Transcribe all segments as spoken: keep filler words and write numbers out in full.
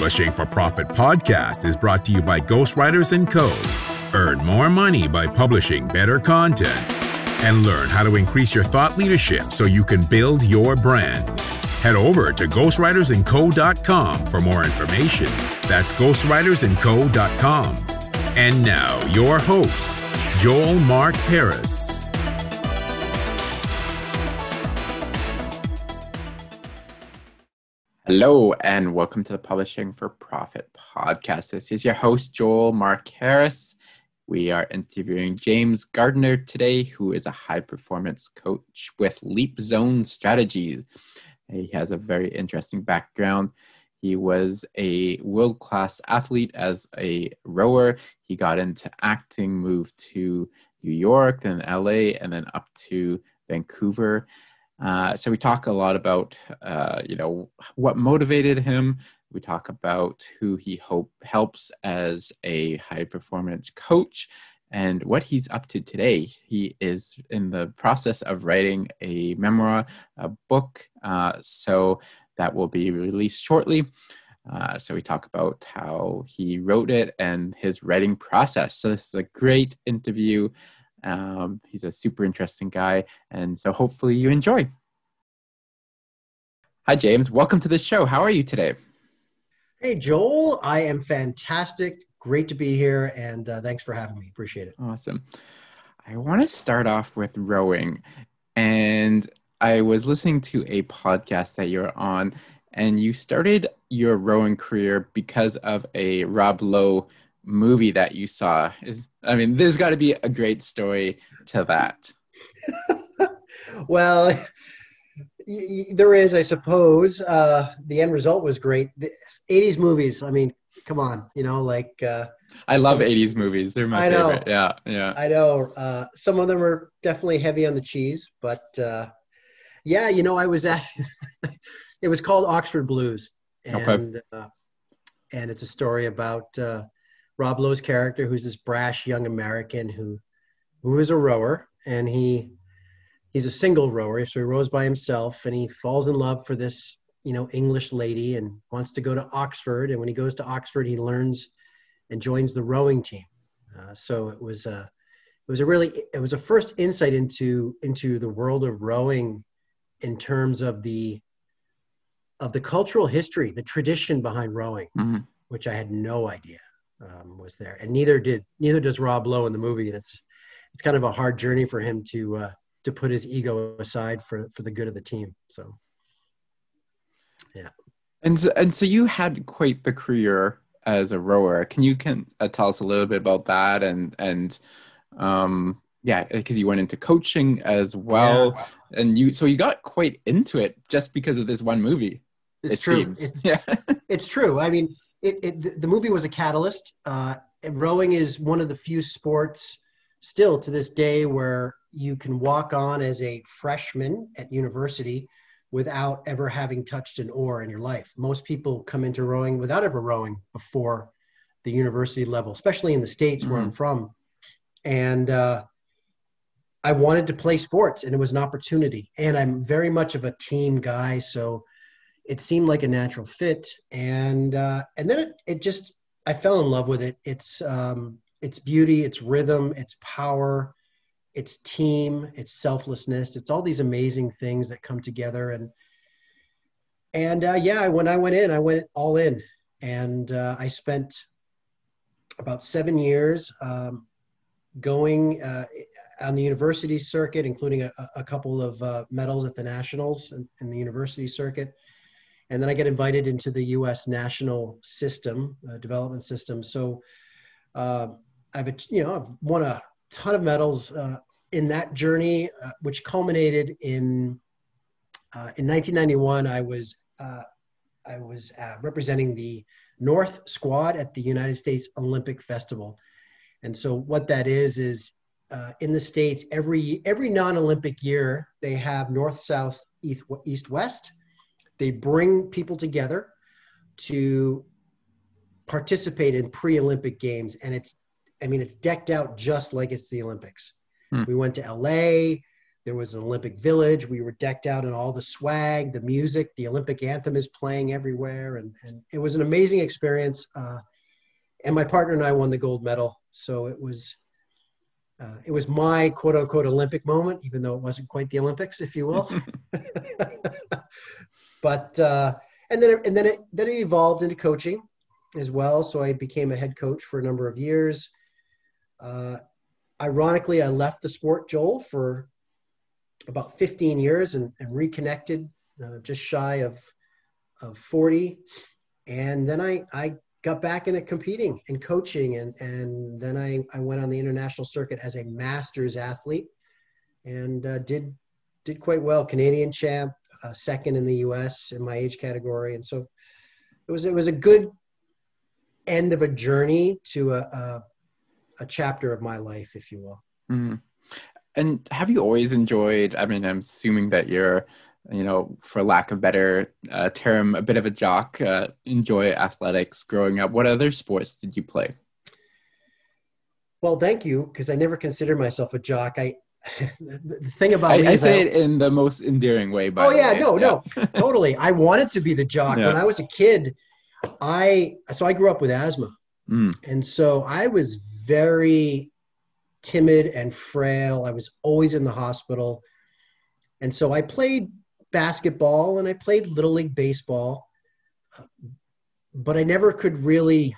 Publishing for Profit podcast is brought to you by Ghostwriters and Co. Earn more money by publishing better content and learn how to increase your thought leadership so you can build your brand. Head over to ghostwriters and co dot com for more information. That's ghostwriters and co dot com. And now, your host, Joel Mark Harris. Hello, and welcome to the Publishing for Profit podcast. This is your host, Joel Mark Harris. We are interviewing James Gardner today, who is a high-performance coach with Leap Zone Strategies. He has a very interesting background. He was a world-class athlete as a rower. He got into acting, moved to New York, then L A, and then up to Vancouver. Uh, so we talk a lot about, uh, you know, what motivated him. We talk about who he hope helps as a high-performance coach and what he's up to today. He is in the process of writing a memoir, a book, uh, so that will be released shortly. Uh, so we talk about how he wrote it and his writing process. So this is a great interview. Um, he's a super interesting guy, and so hopefully you enjoy. Hi, James. Welcome to the show. How are you today? Hey, Joel. I am fantastic. Great to be here, and uh, thanks for having me. Appreciate it. Awesome. I want to start off with rowing, and I was listening to a podcast that you're on, and you started your rowing career because of a Rob Lowe movie that you saw. Is I mean, there's got to be a great story to that. Well, y- y- there is, I suppose. Uh, the end result was great. The eighties movies, I mean, come on, you know, like uh I love eighties movies. They're my I favorite. Know. Yeah, yeah. I know. Uh some of them are definitely heavy on the cheese, but uh yeah, you know, I was at it was called Oxford Blues. And okay. uh, and it's a story about uh Rob Lowe's character, who's this brash young American who who is a rower, and he he's a single rower, so he rows by himself, and he falls in love for this, you know, English lady, and wants to go to Oxford. And when he goes to Oxford, he learns and joins the rowing team. Uh, so it was a, it was a really, it was a first insight into, into the world of rowing in terms of the, of the cultural history, the tradition behind rowing, mm-hmm. which I had no idea um, was there. And neither did, neither does Rob Lowe in the movie. And it's, it's kind of a hard journey for him to, uh, to put his ego aside for, for the good of the team. So. Yeah, and so, and so you had quite the career as a rower. Can you can uh, tell us a little bit about that? And and um, yeah, because you went into coaching as well, yeah. and you so you got quite into it just because of this one movie. It's it true. Seems. It's, yeah, it's true. I mean, it, it the movie was a catalyst. Uh, rowing is one of the few sports still to this day where you can walk on as a freshman at university without ever having touched an oar in your life. Most people come into rowing without ever rowing before the university level, especially in the States mm-hmm. where I'm from. And uh, I wanted to play sports, and it was an opportunity. And I'm very much of a team guy, so it seemed like a natural fit. And uh, and then it, it just, I fell in love with it. It's um, its beauty, its rhythm, its power, it's team, it's selflessness, it's all these amazing things that come together. And, and uh, yeah, when I went in, I went all in, and uh, I spent about seven years um, going uh, on the university circuit, including a, a couple of uh, medals at the nationals and, and the university circuit. And then I get invited into the U S national system, uh, development system. So uh, I've, you know, I've won a ton of medals uh, in that journey, uh, which culminated in uh, in nineteen ninety-one. I was uh, I was uh, representing the North squad at the United States Olympic Festival, and so what that is is uh, in the States, every every non-Olympic year they have North, South, East, East, West. They bring people together to participate in pre-Olympic games, and it's I mean, it's decked out just like it's the Olympics. Hmm. We went to L A, There was an Olympic village. We were decked out in all the swag, the music, the Olympic anthem is playing everywhere. And, and it was an amazing experience. Uh, and my partner and I won the gold medal. So it was, uh, it was my quote unquote Olympic moment, even though it wasn't quite the Olympics, if you will. But, uh, and then, and then it, then it evolved into coaching as well. So I became a head coach for a number of years. Uh, ironically, I left the sport, Joel, for about fifteen years and, and reconnected uh, just shy of, of forty. And then I, I got back into competing and coaching. And, and then I, I went on the international circuit as a master's athlete and uh, did, did quite well. Canadian champ, uh, second in the U S in my age category. And so it was, it was a good end of a journey to a, a, a chapter of my life, if you will. Mm-hmm. And have you always enjoyed, I mean, I'm assuming that you're, you know, for lack of better uh, term, a bit of a jock, uh, enjoy athletics growing up. What other sports did you play? Well, thank you, because I never considered myself a jock. I the thing about I, me I is say I, it in the most endearing way, by oh, the yeah, way. No, yeah, no, no, totally. I wanted to be the jock. Yeah. When I was a kid, I, so I grew up with asthma. Mm. And so I was very timid and frail. I was always in the hospital. And so I played basketball and I played Little League baseball, but I never could really,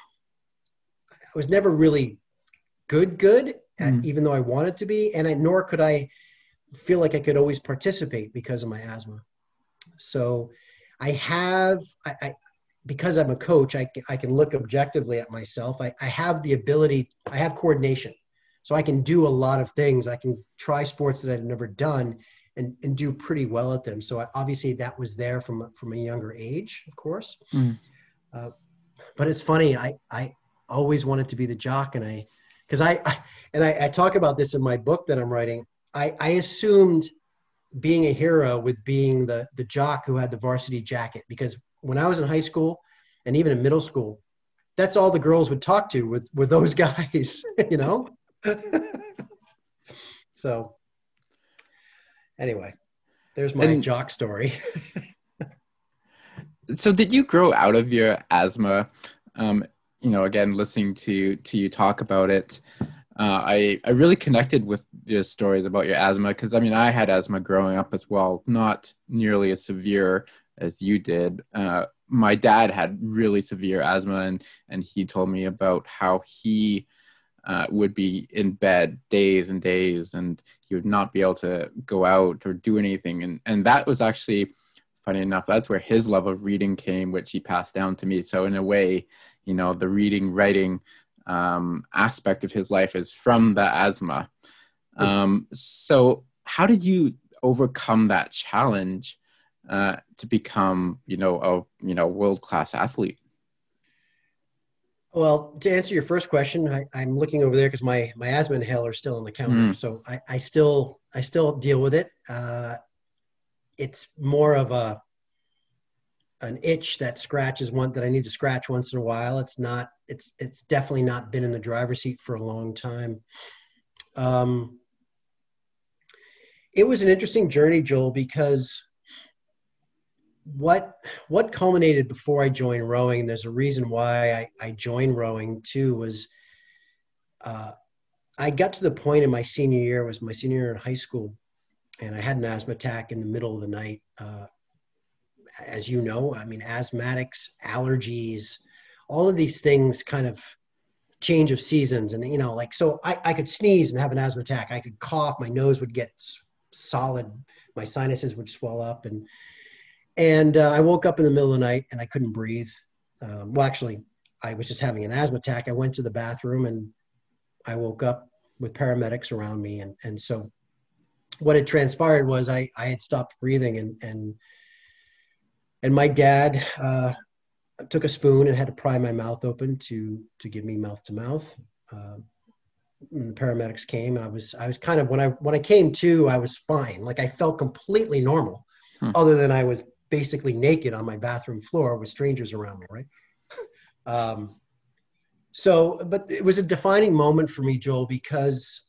I was never really good, good, mm. at, even though I wanted to be. And I, nor could I feel like I could always participate because of my asthma. So I have, I, I because I'm a coach, I, I can look objectively at myself. I, I have the ability, I have coordination. So I can do a lot of things. I can try sports that I've never done and, and do pretty well at them. So I, obviously that was there from, from a younger age, of course. Mm. Uh, but it's funny. I, I always wanted to be the jock. And I, cause I, I and I, I talk about this in my book that I'm writing. I, I assumed being a hero with being the, the jock who had the varsity jacket, because when I was in high school and even in middle school, that's all the girls would talk to with, with those guys, you know? So anyway, there's my and, jock story. So did you grow out of your asthma? Um, you know, again, listening to, to you talk about it, uh, I, I really connected with your stories about your asthma because, I mean, I had asthma growing up as well, not nearly as severe as you did. Uh, my dad had really severe asthma and, and he told me about how he Uh, would be in bed days and days and he would not be able to go out or do anything. And and that was actually, funny enough, that's where his love of reading came, which he passed down to me. So in a way, you know, the reading, writing um, aspect of his life is from the asthma. Um, so how did you overcome that challenge uh, to become, you know, a you know world-class athlete? Well, to answer your first question, I, I'm looking over there because my, my asthma inhaler is still on the counter. Mm. So I, I still I still deal with it. Uh, it's more of a an itch that scratches one that I need to scratch once in a while. It's not it's it's definitely not been in the driver's seat for a long time. Um, it was an interesting journey, Joel, because what what culminated before I joined rowing, there's a reason why I, I joined rowing too, was uh, I got to the point in my senior year, was my senior year in high school, and I had an asthma attack in the middle of the night. Uh, as you know, I mean, asthmatics, allergies, all of these things kind of change of seasons. And, you know, like, so I, I could sneeze and have an asthma attack. I could cough, my nose would get solid, my sinuses would swell up, and And uh, I woke up in the middle of the night and I couldn't breathe. Um, well, actually, I was just having an asthma attack. I went to the bathroom and I woke up with paramedics around me. And, and so what had transpired was I, I had stopped breathing and, and, and my dad uh, took a spoon and had to pry my mouth open to, to give me mouth to mouth. Uh, and the paramedics came and I was, I was kind of, when I, when I came to, I was fine. Like I felt completely normal, hmm. other than I was basically naked on my bathroom floor with strangers around me, right? Um, so, but it was a defining moment for me, Joel, because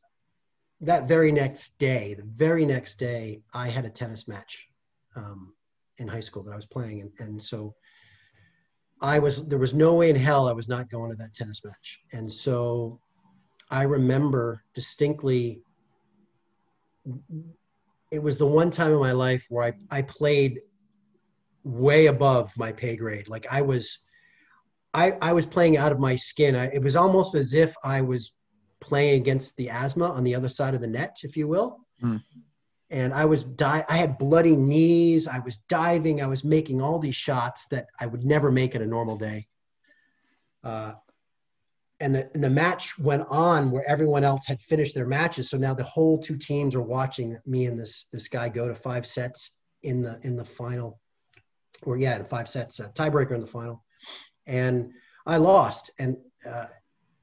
that very next day, the very next day, I had a tennis match um, in high school that I was playing. And, and so I was, there was no way in hell I was not going to that tennis match. And so I remember distinctly, it was the one time in my life where I, I played way above my pay grade. Like I was, I, I was playing out of my skin. I, it was almost as if I was playing against the asthma on the other side of the net, if you will. Mm. And I was, di- I had bloody knees. I was diving. I was making all these shots that I would never make in a normal day. Uh, and, the, and the match went on where everyone else had finished their matches. So now the whole two teams are watching me and this, this guy go to five sets in the, in the final, or yeah, in five sets, a tiebreaker in the final. And I lost. And uh,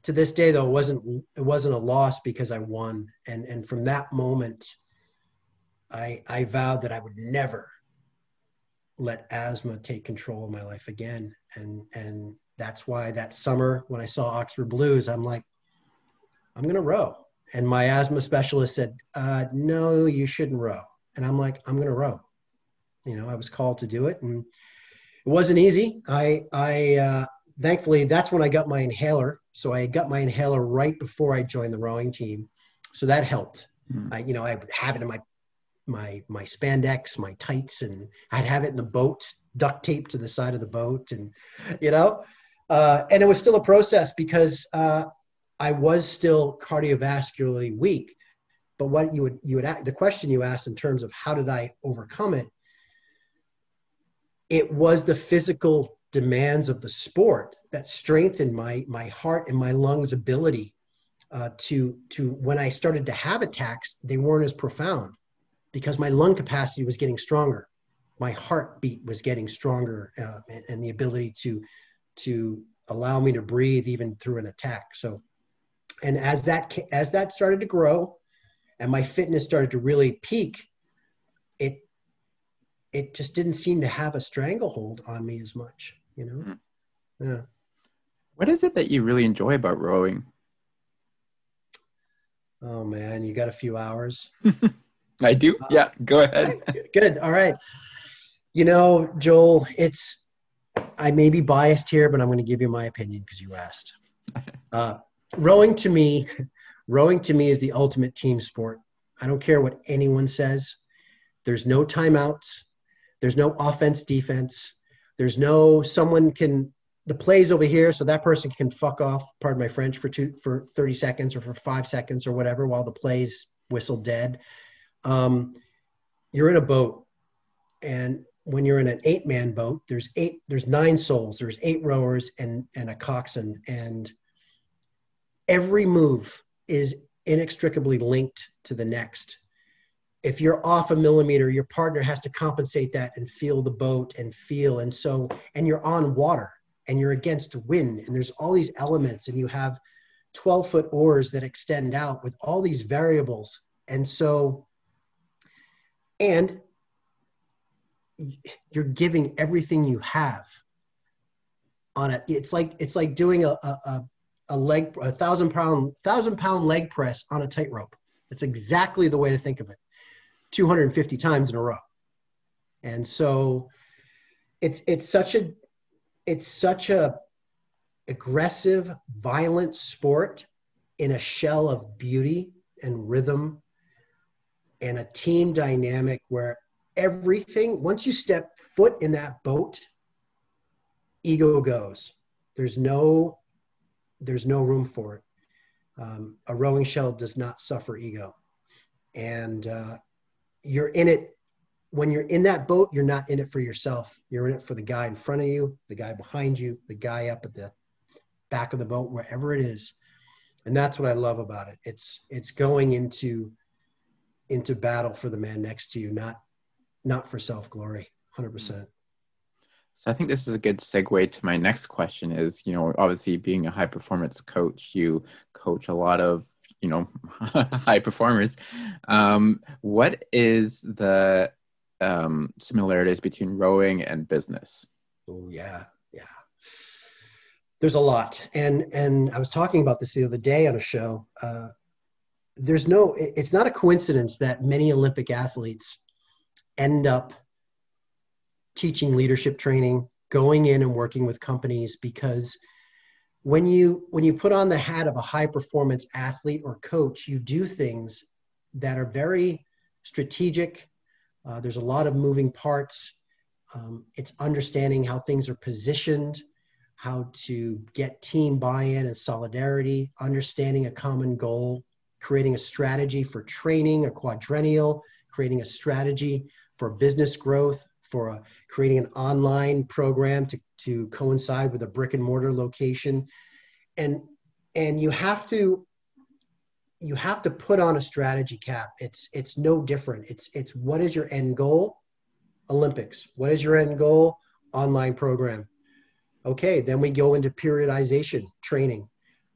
to this day, though, it wasn't it wasn't a loss because I won. And and from that moment, I I vowed that I would never let asthma take control of my life again. And and that's why that summer when I saw Oxford Blues, I'm like, I'm gonna row. And my asthma specialist said, uh, no, you shouldn't row. And I'm like, I'm gonna row. You know, I was called to do it, and it wasn't easy. I, I uh, thankfully, that's when I got my inhaler. So I got my inhaler right before I joined the rowing team. So that helped. Mm. I, you know, I would have it in my, my, my spandex, my tights, and I'd have it in the boat, duct taped to the side of the boat. And, you know, uh, and it was still a process because uh, I was still cardiovascularly weak. But what you would, you would ask, the question you asked in terms of how did I overcome it, it was the physical demands of the sport that strengthened my my heart and my lungs' ability uh, to, to, when I started to have attacks, they weren't as profound because my lung capacity was getting stronger. My heartbeat was getting stronger uh, and, and the ability to, to allow me to breathe even through an attack. So, and as that, as that started to grow and my fitness started to really peak, it, it just didn't seem to have a stranglehold on me as much, you know? Yeah. What is it that you really enjoy about rowing? Oh man, you got a few hours. I do. Uh, yeah, go ahead. Good. All right. You know, Joel, it's, I may be biased here, but I'm going to give you my opinion because you asked. Uh, rowing to me, rowing to me is the ultimate team sport. I don't care what anyone says. There's no timeouts. There's no offense, defense. There's no, someone can, the play's over here, so that person can fuck off, pardon my French, for two, for thirty seconds or for five seconds or whatever while the play's whistled dead. Um, you're in a boat. And when you're in an eight man boat, there's eight, there's nine souls, there's eight rowers and, and a coxswain. And every move is inextricably linked to the next. If you're off a millimeter, your partner has to compensate that and feel the boat and feel. And so, and you're on water and you're against wind and there's all these elements and you have twelve foot oars that extend out with all these variables. And so, and you're giving everything you have on it. It's like, it's like doing a, a, a leg, a thousand pound, thousand pound leg press on a tightrope. That's exactly the way to think of it. two hundred fifty times in a row. And so it's, it's such a, it's such a aggressive, violent sport in a shell of beauty and rhythm and a team dynamic where everything, once you step foot in that boat, ego goes. There's no, there's no room for it. Um, a rowing shell does not suffer ego. And, uh, you're in it. When you're in that boat, you're not in it for yourself. You're in it for the guy in front of you, the guy behind you, the guy up at the back of the boat, wherever it is. And that's what I love about it. It's, it's going into, into battle for the man next to you, not, not for self-glory, one hundred percent. So I think this is a good segue to my next question is, you know, obviously being a high performance coach, you coach a lot of, you know, high performers. Um, what is the um, similarities between rowing and business? Oh yeah, yeah. There's a lot, and and I was talking about this the other day on a show. Uh, there's no, it's not a coincidence that many Olympic athletes end up teaching leadership training, going in and working with companies, because when you, when you put on the hat of a high performance athlete or coach, you do things that are very strategic. Uh, there's a lot of moving parts. Um, it's understanding how things are positioned, how to get team buy-in and solidarity, understanding a common goal, creating a strategy for training, a quadrennial, creating a strategy for business growth, for a, creating an online program to, to coincide with a brick and mortar location. And, and you have to, you have to put on a strategy cap. It's, it's no different. It's, it's what is your end goal? Olympics. What is your end goal? Online program. Okay, then we go into periodization training.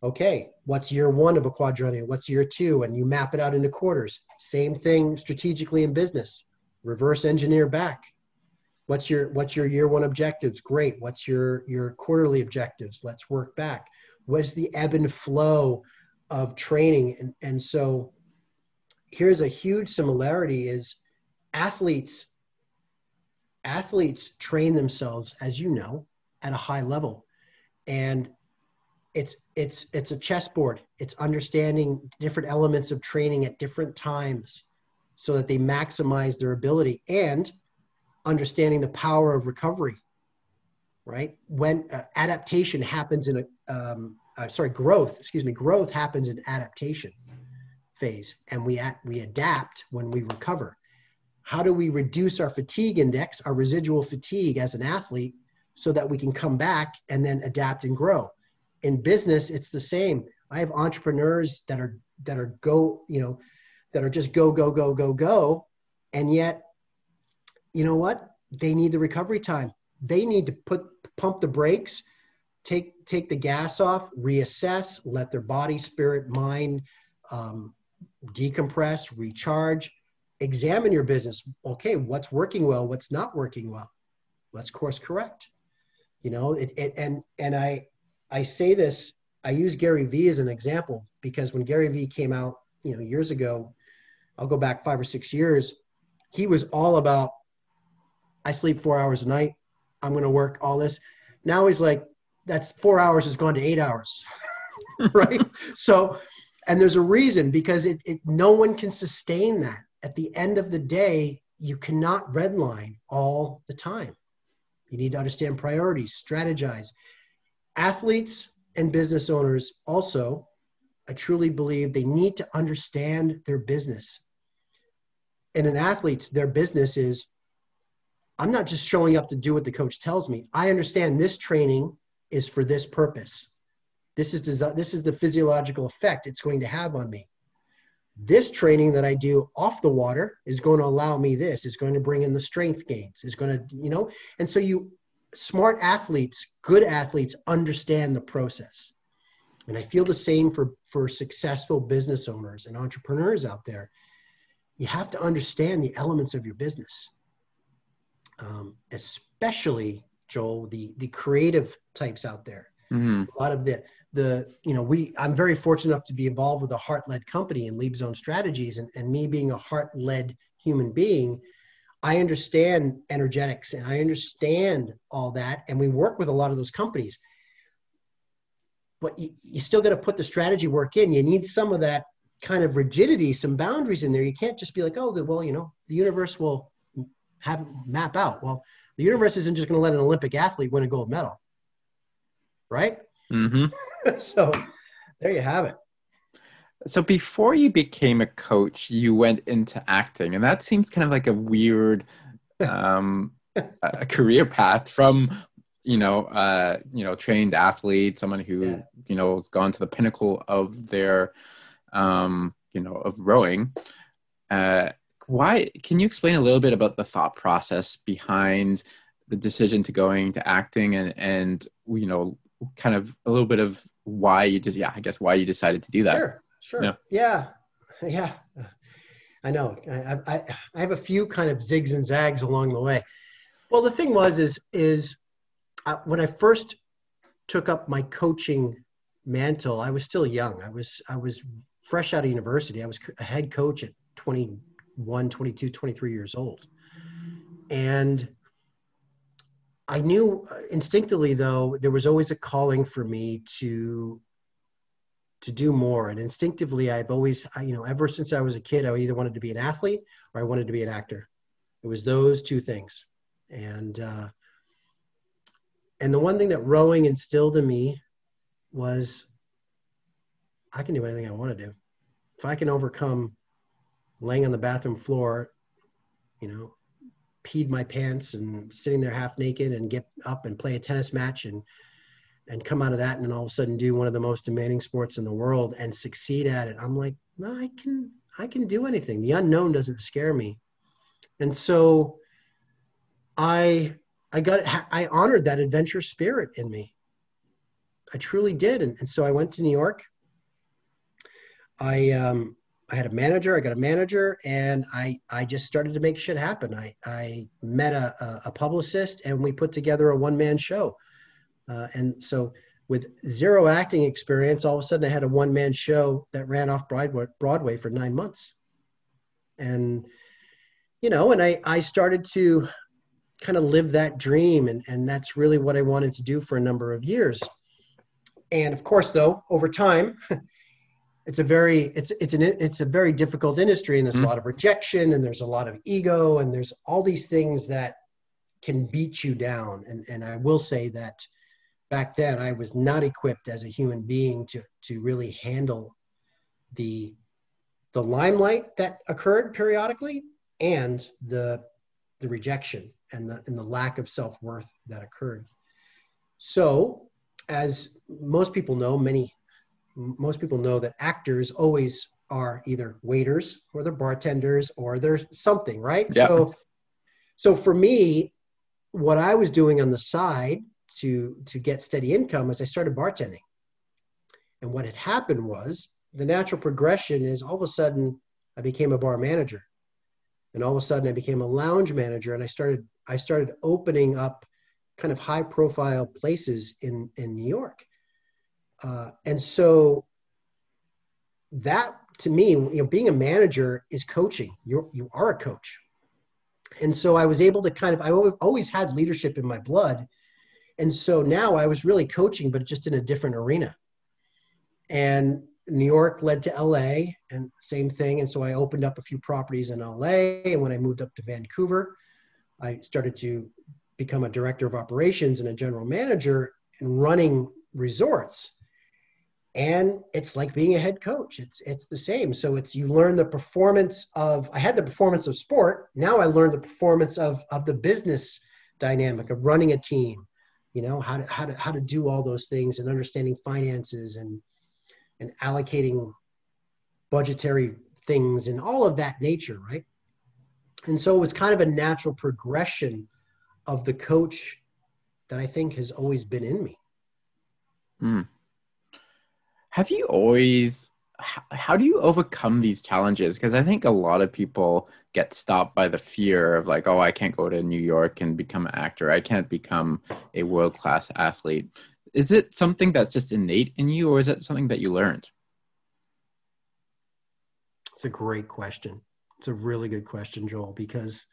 Okay, what's year one of a quadrennial? What's year two? And you map it out into quarters. Same thing strategically in business. Reverse engineer back. What's your, what's your year one objectives? Great. What's your, your quarterly objectives? Let's work back. What's the ebb and flow of training? And, and so here's a huge similarity is athletes, athletes train themselves, as you know, at a high level. And it's, it's, it's a chessboard. It's understanding different elements of training at different times so that they maximize their ability, and understanding the power of recovery, right? When uh, adaptation happens in a, um, uh, sorry, growth, excuse me, growth happens in adaptation phase. And we, at, we adapt when we recover. How do we reduce our fatigue index, our residual fatigue as an athlete, so that we can come back and then adapt and grow. In business, it's the same. I have entrepreneurs that are, that are go, you know, that are just go, go, go, go, go. And yet, you know what? They need the recovery time. They need to put, pump the brakes, take, take the gas off, reassess, let their body, spirit, mind, um, decompress, recharge, examine your business. Okay, what's working well? What's not working well? Let's course correct. You know, it, it, and, and I, I say this, I use Gary Vee as an example, because when Gary Vee came out, you know, years ago, I'll go back five or six years, he was all about, I sleep four hours a night, I'm going to work all this. Now he's like, that's four hours has gone to eight hours, right? So, and there's a reason, because it, it, no one can sustain that. At the end of the day, you cannot redline all the time. You need to understand priorities, strategize. Athletes and business owners also, I truly believe they need to understand their business. And an athlete's, their business is, I'm not just showing up to do what the coach tells me. I understand this training is for this purpose. This is, desi- this is the physiological effect it's going to have on me. This training that I do off the water is going to allow me this. It's going to bring in the strength gains. It's going to, you know, and so you, smart athletes, good athletes understand the process. And I feel the same for, for successful business owners and entrepreneurs out there. You have to understand the elements of your business, um, especially, Joel, the, the creative types out there. Mm-hmm. A lot of the, the, you know, we, I'm very fortunate enough to be involved with a heart-led company in Leap Zone Strategies, and, and me being a heart-led human being, I understand energetics and I understand all that. And we work with a lot of those companies, but you, you still got to put the strategy work in. You need some of that kind of rigidity, some boundaries in there. You can't just be like, oh, the, well, you know, the universe will have map out. Well, the universe isn't just going to let an Olympic athlete win a gold medal. Right? Mm-hmm. So there you have it. So before you became a coach, you went into acting, and that seems kind of like a weird um, a career path from, you know, uh, you know, trained athlete, someone who, yeah. you know, has gone to the pinnacle of their, um, you know, of rowing. Uh, why, can you explain a little bit about the thought process behind the decision to going to acting, and, and, you know, kind of a little bit of why you just, yeah, I guess why you decided to do that. Sure. Sure. Yeah. Yeah. yeah. I know. I, I, I have a few kind of zigs and zags along the way. Well, the thing was, is, is I, when I first took up my coaching mantle, I was still young. I was, I was fresh out of university. I was a head coach at twenty-one, twenty-two, twenty-three years old. And I knew instinctively, though, there was always a calling for me to to do more. And instinctively, I've always, I, you know, ever since I was a kid, I either wanted to be an athlete or I wanted to be an actor. It was those two things. And, uh, and the one thing that rowing instilled in me was I can do anything I want to do. If I can overcome laying on the bathroom floor, you know, peed my pants and sitting there half naked and get up and play a tennis match and and come out of that and then all of a sudden do one of the most demanding sports in the world and succeed at it. I'm like, well, I can, I can do anything. The unknown doesn't scare me. And so I, I got, I honored that adventure spirit in me. I truly did. And, and so I went to New York. I, um, I had a manager, I got a manager, and I, I just started to make shit happen. I, I met a, a publicist and we put together a one-man show. Uh, and so with zero acting experience, all of a sudden I had a one-man show that ran off Broadway, Broadway for nine months. And, you know, and I, I started to kind of live that dream, and, and that's really what I wanted to do for a number of years. And of course, though, over time, It's a very, it's, it's an, it's a very difficult industry, and there's mm-hmm. a lot of rejection, and there's a lot of ego, and there's all these things that can beat you down. And, and I will say that back then I was not equipped as a human being to, to really handle the, the limelight that occurred periodically and the, the rejection and the, and the lack of self-worth that occurred. So as most people know, many Most people know that actors always are either waiters or they're bartenders or they're something, right? Yeah. So, so for me, what I was doing on the side to, to get steady income is I started bartending. And what had happened was the natural progression is all of a sudden I became a bar manager, and all of a sudden I became a lounge manager. And I started, I started opening up kind of high profile places in, in New York. Uh, and so that to me, you know, being a manager is coaching. You're, you are a coach. And so I was able to kind of, I always had leadership in my blood. And so now I was really coaching, but just in a different arena. And New York led to L A, and same thing. And so I opened up a few properties in L A. And when I moved up to Vancouver, I started to become a director of operations and a general manager and running resorts. And it's like being a head coach. It's, it's the same. So it's, you learn the performance of, I had the performance of sport. Now I learned the performance of, of the business dynamic of running a team, you know, how to, how to, how to do all those things, and understanding finances and, and allocating budgetary things and all of that nature. Right. And so it was kind of a natural progression of the coach that I think has always been in me. Mm. Have you always, how, how do you overcome these challenges? Because I think a lot of people get stopped by the fear of like, oh, I can't go to New York and become an actor. I can't become a world-class athlete. Is it something that's just innate in you, or is it something that you learned? It's a great question. It's a really good question, Joel, because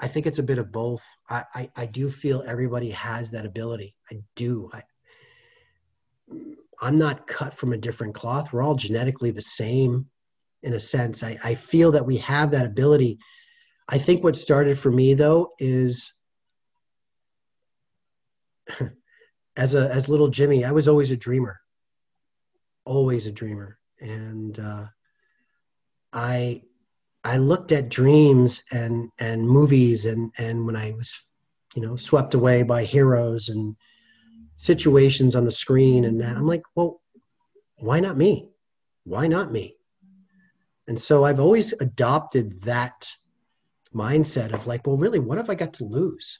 I think it's a bit of both. I, I, I do feel everybody has that ability. I do. I, I'm not cut from a different cloth. We're all genetically the same in a sense. I, I feel that we have that ability. I think what started for me, though, is as a, as little Jimmy, I was always a dreamer, always a dreamer. And uh, I, I looked at dreams and, and movies. And, and when I was, you know, swept away by heroes and situations on the screen and that, I'm like, well, why not me? Why not me? And so I've always adopted that mindset of like, well, really, what have I got to lose?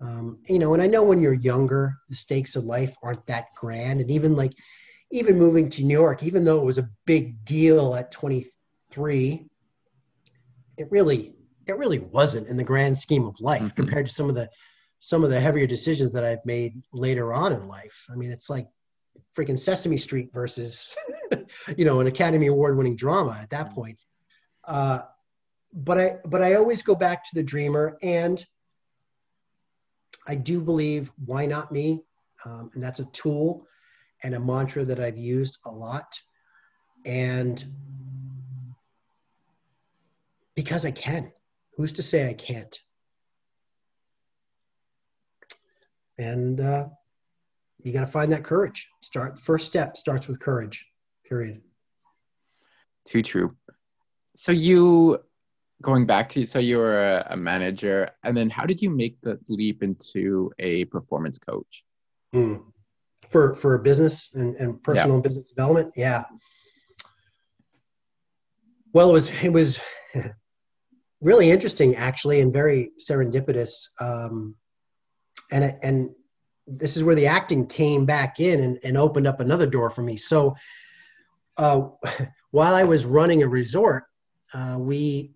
Um, you know, and I know when you're younger, the stakes of life aren't that grand. And even like, even moving to New York, even though it was a big deal at twenty-three, it really, it really wasn't in the grand scheme of life mm-hmm. compared to some of the, some of the heavier decisions that I've made later on in life. I mean, it's like, freaking Sesame Street versus, you know, an Academy Award winning drama at that point. Uh, but I, but I always go back to the dreamer, and I do believe why not me? Um, and that's a tool and a mantra that I've used a lot. And because I can, who's to say I can't? And uh, you got to find that courage. Start, first step starts with courage, period. Too true. So you, going back to, so you were a, a manager, and then how did you make the leap into a performance coach? Mm. For, for business and, and personal yeah. business development? Yeah. Well, it was, it was really interesting, actually, and very serendipitous. Um, and, and this is where the acting came back in and, and opened up another door for me. So uh, while I was running a resort, uh, we,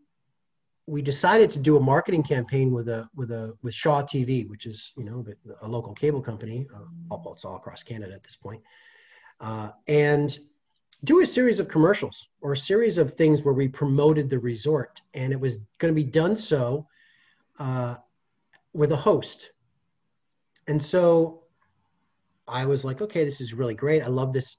we decided to do a marketing campaign with a, with a, with Shaw T V, which is, you know, a local cable company. Uh, well, it's all across Canada at this point. Uh, and do a series of commercials or a series of things where we promoted the resort, and it was going to be done so uh, with a host. And so I was like, okay, this is really great. I love this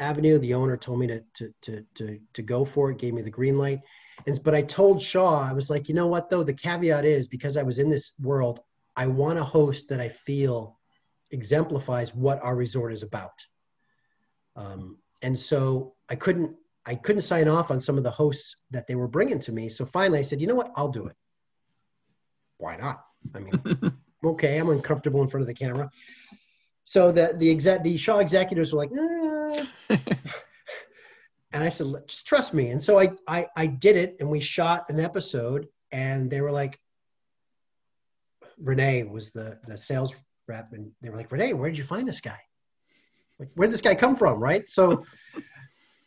avenue. The owner told me to, to, to, to, to go for it, gave me the green light. And, but I told Shaw, I was like, you know what though, the caveat is, because I was in this world, I want a host that I feel exemplifies what our resort is about. Um, And so I couldn't, I couldn't sign off on some of the hosts that they were bringing to me. So finally I said, you know what, I'll do it. Why not? I mean, okay, I'm uncomfortable in front of the camera. So the, the exact, the Shaw executives were like, nah. And I said, just trust me. And so I, I, I did it, and we shot an episode, and they were like, Renee was the, the sales rep. And they were like, Renee, where did you find this guy? Like, where'd this guy come from? Right. So,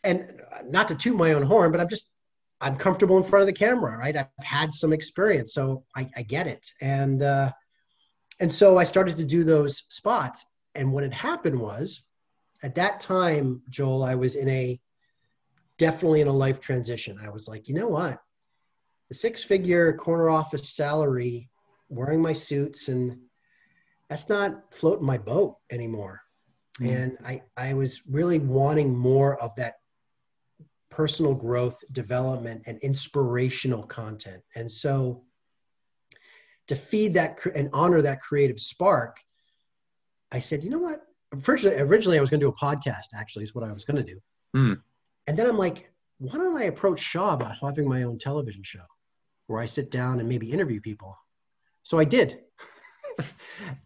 and not to toot my own horn, but I'm just, I'm comfortable in front of the camera, right? I've had some experience, so I, I get it. And, uh, and so I started to do those spots. And what had happened was, at that time, Joel, I was in a, definitely in a life transition. I was like, you know what, the six figure corner office salary, wearing my suits, and that's not floating my boat anymore. And I, I was really wanting more of that personal growth, development, and inspirational content. And so to feed that and honor that creative spark, I said, you know what? Originally, originally I was going to do a podcast, actually, is what I was going to do. Mm. And then I'm like, why don't I approach Shaw about having my own television show where I sit down and maybe interview people? So I did.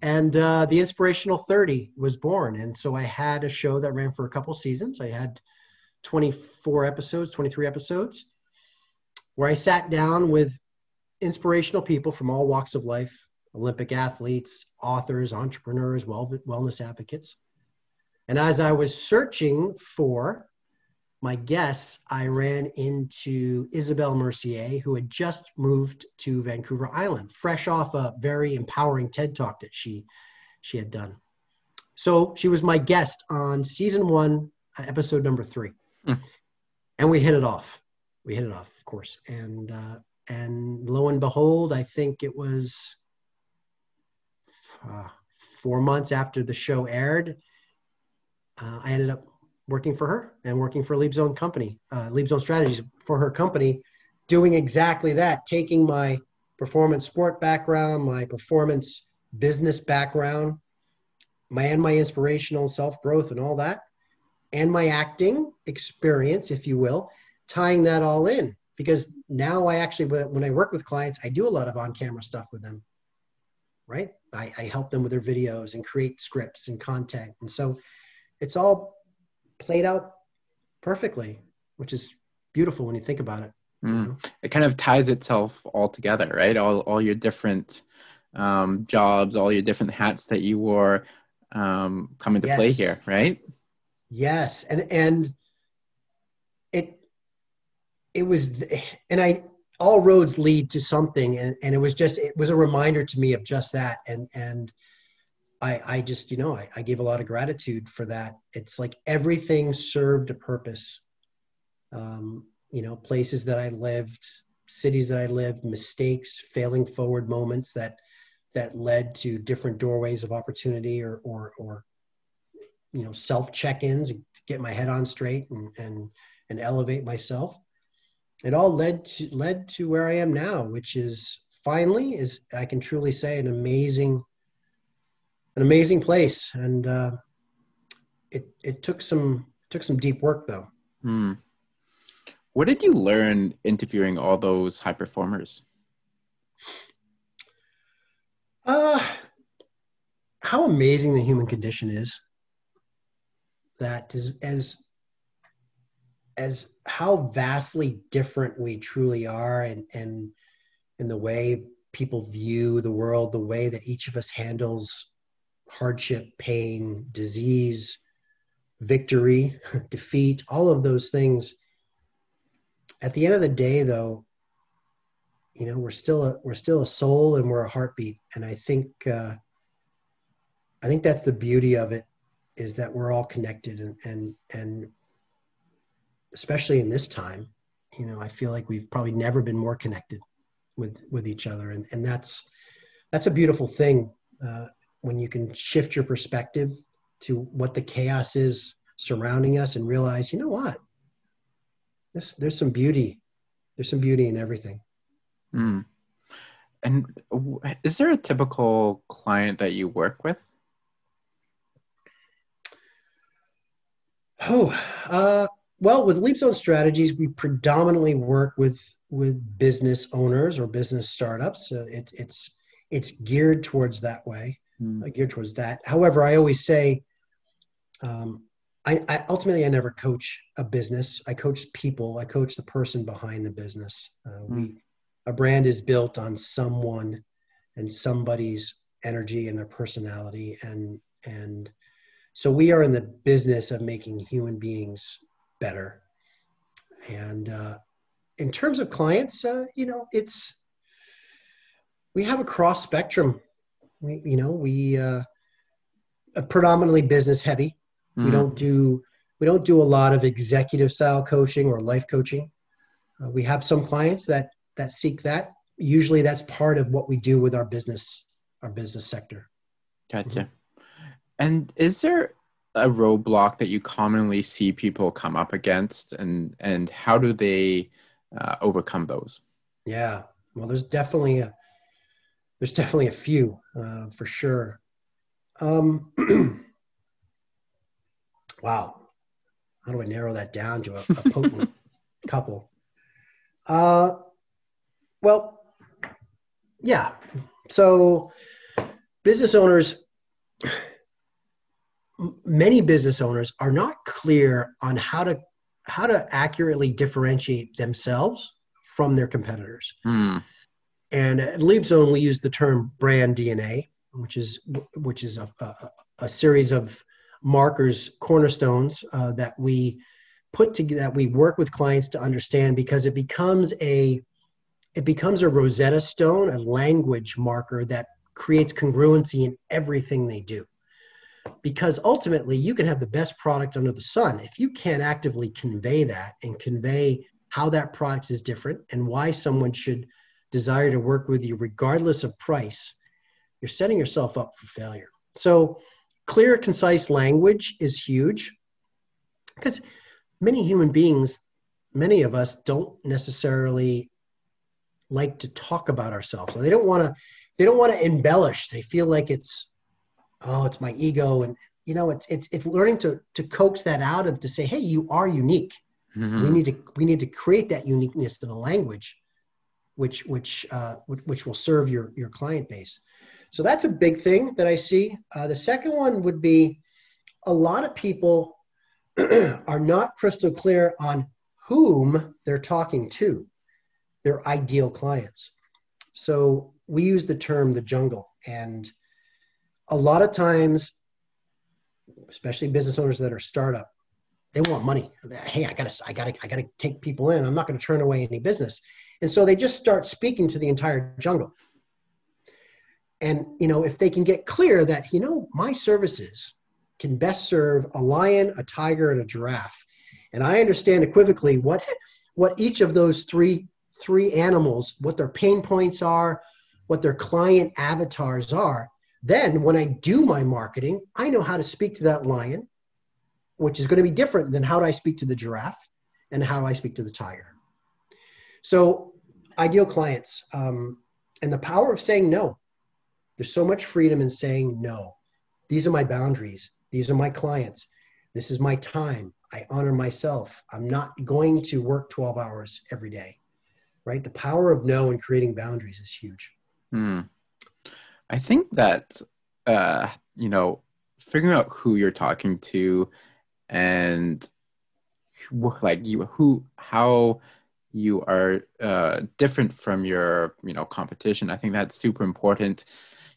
And uh, The Inspirational thirty was born. And so I had a show that ran for a couple seasons. I had twenty-four episodes, twenty-three episodes, where I sat down with inspirational people from all walks of life, Olympic athletes, authors, entrepreneurs, wellness advocates. And as I was searching for my guests, I ran into Isabel Mercier, who had just moved to Vancouver Island, fresh off a very empowering TED Talk that she, she had done. So she was my guest on season one, episode number three. Mm. And we hit it off. We hit it off, of course. And, uh, and lo and behold, I think it was uh, four months after the show aired, uh, I ended up working for her and working for Leap Zone company, uh, Leap Zone Strategies for her company, doing exactly that, taking my performance sport background, my performance business background, my and my inspirational self-growth and all that, and my acting experience, if you will, tying that all in. Because now I actually, when I work with clients, I do a lot of on-camera stuff with them, right? I, I help them with their videos and create scripts and content. And so it's all played out perfectly, which is beautiful when you think about it. Mm. You know? It kind of ties itself all together, right? All all your different um, jobs, all your different hats that you wore um, come into yes. play here, right? Yes, and and it it was, and I all roads lead to something, and and it was just it was a reminder to me of just that, and and I, I just, you know, I, I gave a lot of gratitude for that. It's like everything served a purpose. Um, you know, places that I lived, cities that I lived, mistakes, failing forward moments that, that led to different doorways of opportunity, or, or, or, you know, self-check-ins, get my head on straight and, and, and elevate myself. It all led to, led to where I am now, which is finally is, I can truly say, an amazing, an amazing place. And, uh, it, it took some, took some deep work though. Mm. What did you learn interviewing all those high performers? Uh, how amazing the human condition is. That is as, as how vastly different we truly are, and, and, and the way people view the world, the way that each of us handles hardship, pain, disease, victory, defeat, all of those things. At the end of the day though, you know, we're still a, we're still a soul, and we're a heartbeat. And I think, uh, I think that's the beauty of it, is that we're all connected, and, and, and especially in this time, you know, I feel like we've probably never been more connected with, with each other. And, and that's, that's a beautiful thing. Uh, when you can shift your perspective to what the chaos is surrounding us and realize, you know what, this, there's some beauty, there's some beauty in everything. Mm. And is there a typical client that you work with? Oh, uh, well, with Leap Zone Strategies, we predominantly work with with business owners or business startups. So it, it's it's geared towards that way, mm. uh, geared towards that. However, I always say, um, I, I ultimately I never coach a business. I coach people. I coach the person behind the business. Uh, mm. We a brand is built on someone and somebody's energy and their personality, and and. So we are in the business of making human beings better. And uh, in terms of clients, uh, you know, it's, we have a cross spectrum. We, you know, we uh, are predominantly business heavy. Mm-hmm. We don't do, we don't do a lot of executive style coaching or life coaching. Uh, we have some clients that, that seek that. Usually that's part of what we do with our business, our business sector. Gotcha. Mm-hmm. And is there a roadblock that you commonly see people come up against, and, and how do they uh, overcome those? Yeah, well, there's definitely a, there's definitely a few uh, for sure. Um, wow. How do I narrow that down to a, a potent couple? Uh, well, yeah. So business owners, many business owners are not clear on how to how to accurately differentiate themselves from their competitors. Mm. And at Leap Zone, we use the term brand D N A, which is which is a, a, a series of markers, cornerstones uh, that we put together, that we work with clients to understand, because it becomes a it becomes a Rosetta Stone, a language marker that creates congruency in everything they do. Because ultimately you can have the best product under the sun. If you can't actively convey that and convey how that product is different and why someone should desire to work with you regardless of price, you're setting yourself up for failure. So clear, concise language is huge, because many human beings, many of us don't necessarily like to talk about ourselves. So they don't want to, they don't want to embellish. They feel like it's, oh, it's my ego. And, you know, it's, it's, it's learning to, to coax that out of, to say, hey, you are unique. Mm-hmm. We need to, we need to create that uniqueness to the language, which, which, uh, which, which will serve your, your client base. So that's a big thing that I see. Uh, the second one would be a lot of people are not crystal clear on whom they're talking to, their ideal clients. So we use the term, the jungle, and a lot of times, especially business owners that are startup, they want money. Hey, I gotta, I gotta, I gotta take people in. I'm not going to turn away any business. And so they just start speaking to the entire jungle. And, you know, if they can get clear that, you know, my services can best serve a lion, a tiger, and a giraffe. And I understand equivocally what, what each of those three, three animals, what their pain points are, what their client avatars are. Then when I do my marketing, I know how to speak to that lion, which is going to be different than how do I speak to the giraffe and how do I speak to the tiger. So ideal clients, um, and the power of saying no. There's so much freedom in saying no. These are my boundaries. These are my clients. This is my time. I honor myself. I'm not going to work twelve hours every day, right? The power of no and creating boundaries is huge. Mm. I think that, uh, you know, figuring out who you're talking to and who, like you, who, how you are uh, different from your, you know, competition. I think that's super important,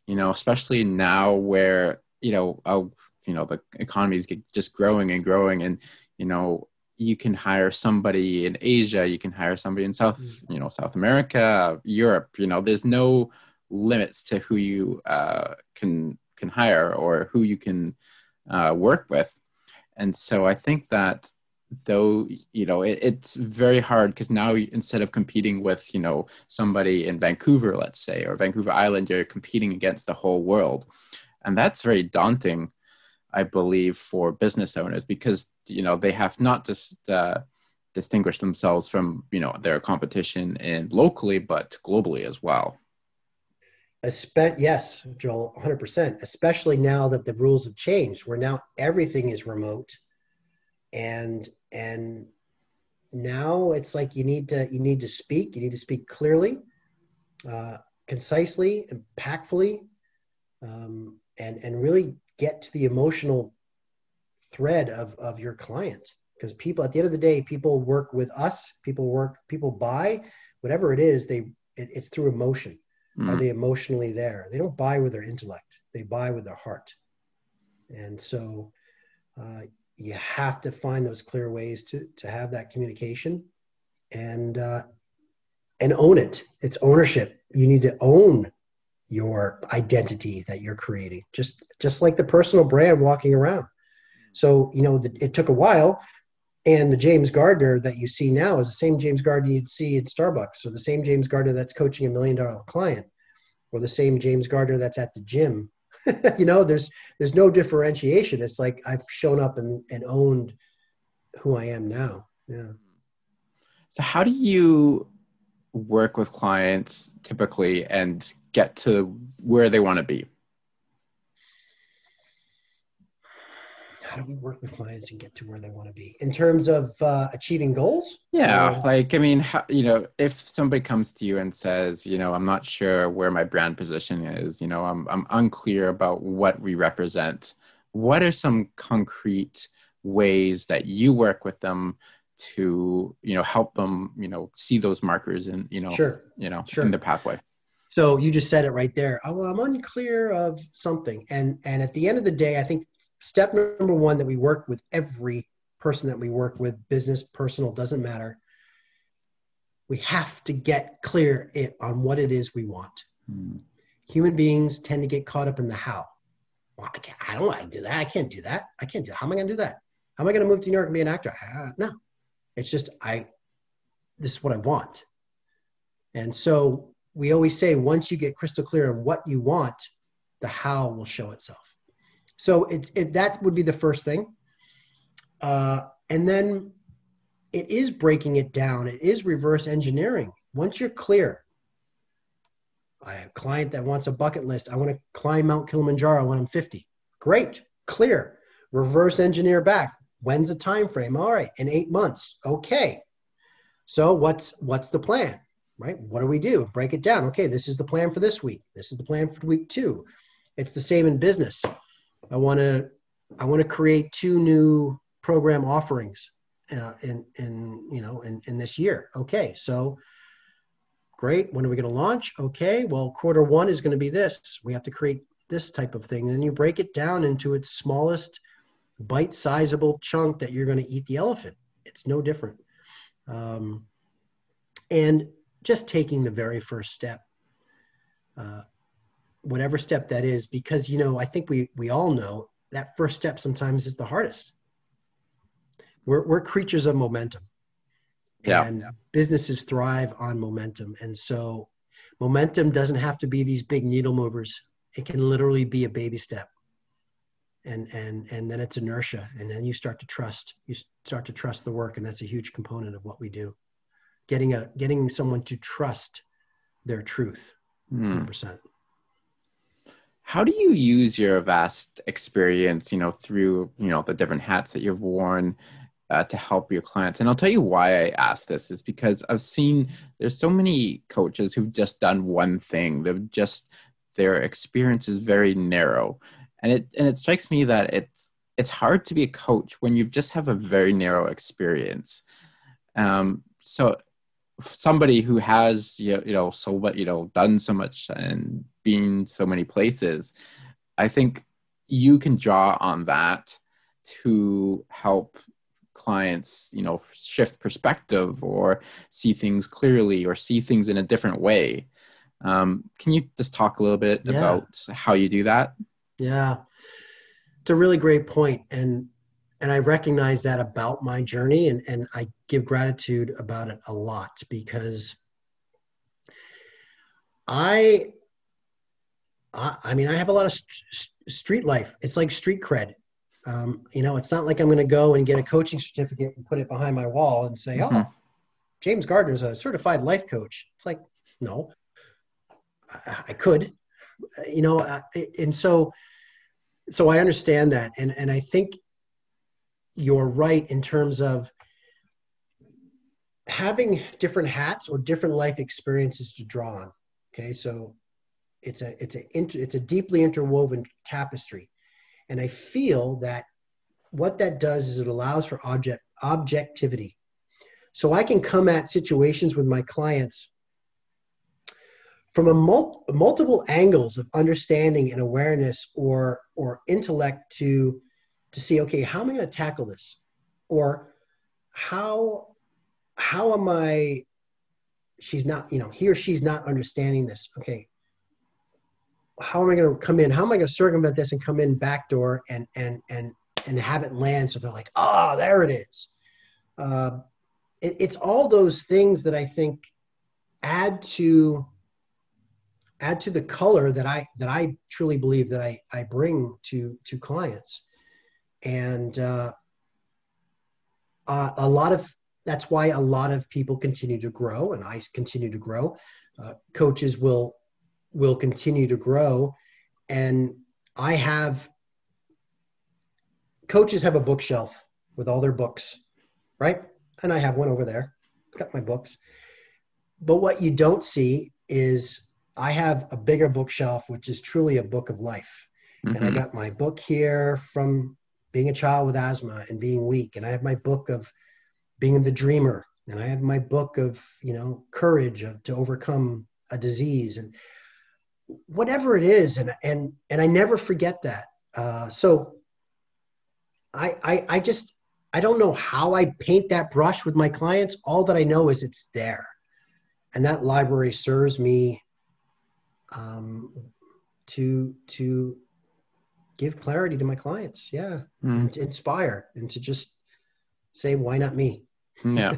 you know, especially now where, you know, uh, you know, the economy is just growing and growing, and, you know, you can hire somebody in Asia, you can hire somebody in South, you know, South America, Europe, you know, there's no limits to who you uh, can, can hire or who you can uh, work with. And so I think that, though, you know, it, it's very hard because now instead of competing with, you know, somebody in Vancouver, let's say, or Vancouver Island, you're competing against the whole world. And that's very daunting, I believe, for business owners, because, you know, they have not just uh, distinguished themselves from, you know, their competition in locally, but globally as well. Espe- yes, Joel, one hundred percent, especially now that the rules have changed, where now everything is remote. And, and now it's like, you need to, you need to speak, you need to speak clearly, uh, concisely, impactfully, um, and, and really get to the emotional thread of, of your client. Because people, at the end of the day, people work with us, people work, people buy, whatever it is, they, it, it's through emotion. Mm. Are they emotionally there? They don't buy with their intellect, they buy with their heart. And so, uh, you have to find those clear ways to, to have that communication and, uh, and own it. It's ownership. You need to own your identity that you're creating, just, just like the personal brand walking around. So, you know, the, it took a while, and the James Gardner that you see now is the same James Gardner you'd see at Starbucks, or the same James Gardner that's coaching a million dollar client, or the same James Gardner that's at the gym. You know, there's, there's no differentiation. It's like I've shown up and, and owned who I am now. Yeah. So how do you work with clients typically and get to where they want to be? How do we work with clients and get to where they want to be in terms of uh, achieving goals? Yeah. Or? Like, I mean, how, you know, if somebody comes to you and says, you know, I'm not sure where my brand position is, you know, I'm, I'm unclear about what we represent. What are some concrete ways that you work with them to, you know, help them, you know, see those markers and, you know, sure. you know, sure. in the pathway? So you just said it right there. Oh, well, I'm unclear of something. And, and at the end of the day, I think, step number one that we work with every person that we work with, business, personal, doesn't matter. We have to get clear it, on what it is we want. Mm. Human beings tend to get caught up in the how. Well, I, can't, I don't want to do that. I can't do that. I can't do that. How am I going to do that? How am I going to move to New York and be an actor? Uh, no, it's just, I, this is what I want. And so we always say, once you get crystal clear on what you want, the how will show itself. So it, it, that would be the first thing. Uh, and then it is breaking it down. It is reverse engineering. Once you're clear, I have a client that wants a bucket list. I want to climb Mount Kilimanjaro when I'm fifty. Great, clear. Reverse engineer back. When's the time frame? All right, in eight months. Okay. So what's what's the plan, right? What do we do? Break it down. Okay, this is the plan for this week. This is the plan for week two. It's the same in business. I want to, I want to create two new program offerings uh, in, in, you know, in, in this year. Okay. So great. When are we going to launch? Okay. Well, quarter one is going to be this. We have to create this type of thing. And you break it down into its smallest bite-sizable chunk that you're going to eat the elephant. It's no different. Um, and just taking the very first step, uh, whatever step that is, because, you know, I think we, we all know that first step sometimes is the hardest. We're, we're creatures of momentum. Yeah. And businesses thrive on momentum. And so momentum doesn't have to be these big needle movers. It can literally be a baby step. And, and, and then it's inertia. And then you start to trust, you start to trust the work. And that's a huge component of what we do. Getting a, getting someone to trust their truth. Mm. one hundred percent. How do you use your vast experience, you know, through, you know, the different hats that you've worn uh, to help your clients? And I'll tell you why I ask this is because I've seen there's so many coaches who've just done one thing. They've just, their experience is very narrow. And it, and it strikes me that it's, it's hard to be a coach when you just have a very narrow experience. Um, so somebody who has, you know, you know, so what, you know, done so much and been so many places, I think you can draw on that to help clients, you know, shift perspective or see things clearly or see things in a different way. Um, can you just talk a little bit yeah. about how you do that? Yeah, it's a really great point. And And I recognize that about my journey, and, and I give gratitude about it a lot, because I, I, I mean, I have a lot of st- street life. It's like street cred. Um, you know, it's not like I'm going to go and get a coaching certificate and put it behind my wall and say, mm-hmm. oh, James Gardner is a certified life coach. It's like, no, I, I could, you know, I, and so, so I understand that. And, and I think you're right in terms of having different hats or different life experiences to draw on. Okay. So it's a, it's a, inter, it's a deeply interwoven tapestry. And I feel that what that does is it allows for object objectivity. So I can come at situations with my clients from a mul- multiple angles of understanding and awareness or, or intellect to, to see, okay, how am I going to tackle this? Or how, how am I, she's not, you know, he or she's not understanding this. Okay. How am I going to come in? How am I going to circumvent this and come in backdoor and, and, and, and have it land? So they're like, oh, there it is. Uh, it, it's all those things that I think add to, add to the color that I, that I truly believe that I, I bring to, to clients. And uh, uh, a lot of, that's why a lot of people continue to grow, and I continue to grow. Uh, coaches will, will continue to grow. And I have, coaches have a bookshelf with all their books, right? And I have one over there, I've got my books. But what you don't see is I have a bigger bookshelf, which is truly a book of life. Mm-hmm. And I got my book here from being a child with asthma and being weak. And I have my book of being the dreamer. And I have my book of, you know, courage of, to overcome a disease and whatever it is. And, and, and I never forget that. Uh, so I, I, I just, I don't know how I paint that brush with my clients. All that I know is it's there. And that library serves me um, to, to, give clarity to my clients. Yeah. Mm. And to inspire and to just say, why not me? Yeah.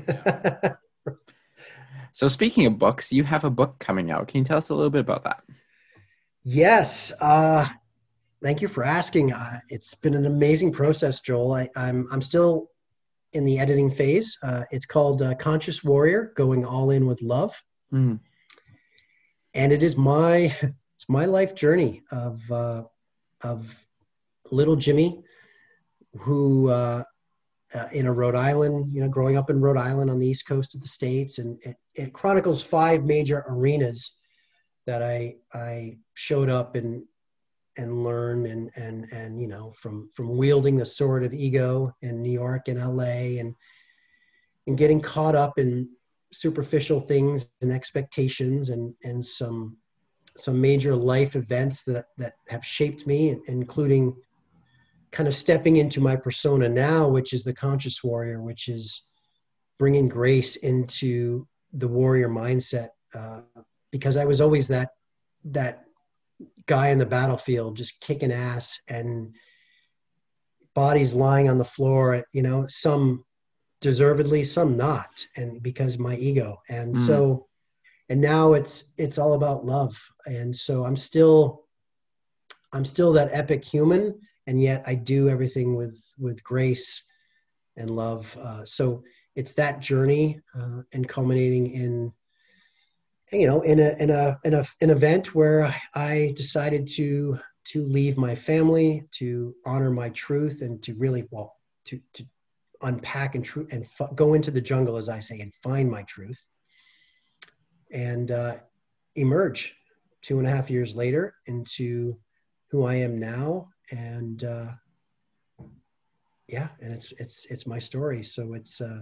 So speaking of books, you have a book coming out. Can you tell us a little bit about that? Yes. Uh, thank you for asking. Uh, it's been an amazing process, Joel. I, I'm, I'm still in the editing phase. Uh, it's called uh, Conscious Warrior, Going All In With Love. Mm. And it is my, it's my life journey of, uh, of, little Jimmy, who uh, uh, in a Rhode Island, you know, growing up in Rhode Island on the East Coast of the States, and it, it chronicles five major arenas that I I showed up and and learned and and and you know from from wielding the sword of ego in New York and L A and and getting caught up in superficial things and expectations and and some some major life events that that have shaped me, including kind of stepping into my persona now, which is the Conscious Warrior, which is bringing grace into the warrior mindset. Uh, because I was always that, that guy in the battlefield just kicking ass and bodies lying on the floor, you know, some deservedly, some not, and because my ego. And mm. so, and now it's, it's all about love. And so I'm still, I'm still that epic human, and yet I do everything with, with grace and love. Uh, so it's that journey, uh, and culminating in, you know, in a, in a, in a, an event where I decided to, to leave my family, to honor my truth, and to really, well, to, to unpack and true and f- go into the jungle, as I say, and find my truth, and uh, emerge two and a half years later into who I am now. And uh, yeah, and it's, it's, it's my story. So it's, uh,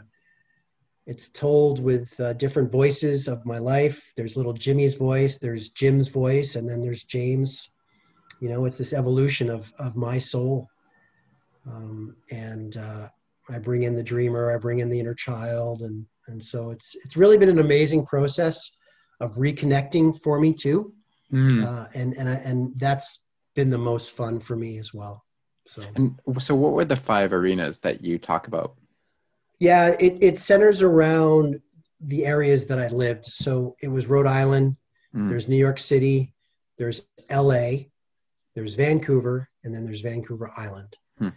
it's told with uh, different voices of my life. There's little Jimmy's voice, there's Jim's voice, and then there's James. You know, it's this evolution of, of my soul. Um, and uh, I bring in the dreamer, I bring in the inner child. And, and so it's, it's really been an amazing process of reconnecting for me too. Mm. Uh, and, and, I, and that's been the most fun for me as well. So, and so what were the five arenas that you talk about? Yeah, it, it centers around the areas that I lived. So it was Rhode Island, mm. there's New York City, there's L A, there's Vancouver, and then there's Vancouver Island. Hmm.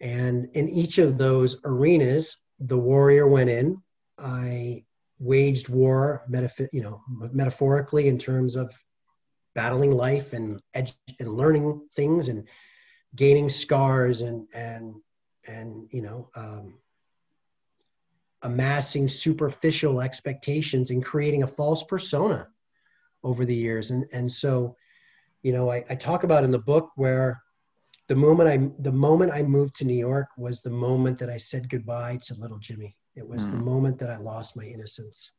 And in each of those arenas, the warrior went in. I waged war, metaph- you know, metaphorically in terms of battling life and edu- and learning things and gaining scars and, and, and you know, um, amassing superficial expectations and creating a false persona over the years. And, and so, you know, I, I talk about in the book where the moment I, the moment I moved to New York was the moment that I said goodbye to little Jimmy. It was mm. the moment that I lost my innocence.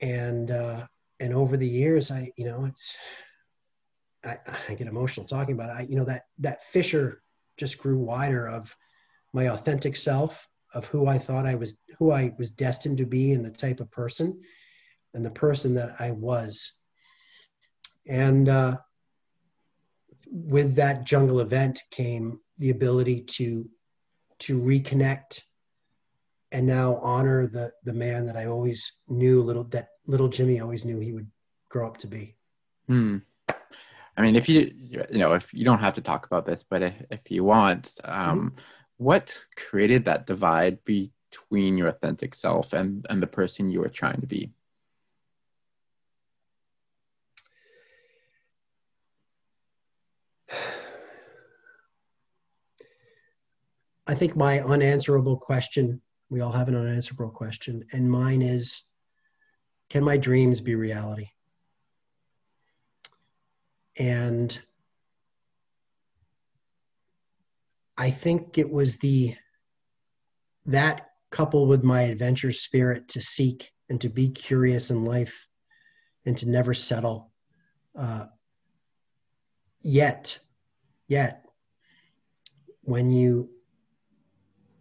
And, uh, and over the years, I, you know, it's, I, I get emotional talking about it. I, you know, that, that fissure just grew wider of my authentic self, of who I thought I was, who I was destined to be, and the type of person, and the person that I was. And uh, with that jungle event came the ability to to reconnect and now honor the the man that I always knew, little that little Jimmy always knew he would grow up to be. Mm. I mean, if you you know, if you don't have to talk about this, but if, if you want, um, mm-hmm. what created that divide between your authentic self and, and the person you were trying to be? I think my unanswerable question, we all have an unanswerable question, and mine is, can my dreams be reality? And I think it was the, that coupled with my adventure spirit to seek and to be curious in life and to never settle, uh, yet, yet, when you,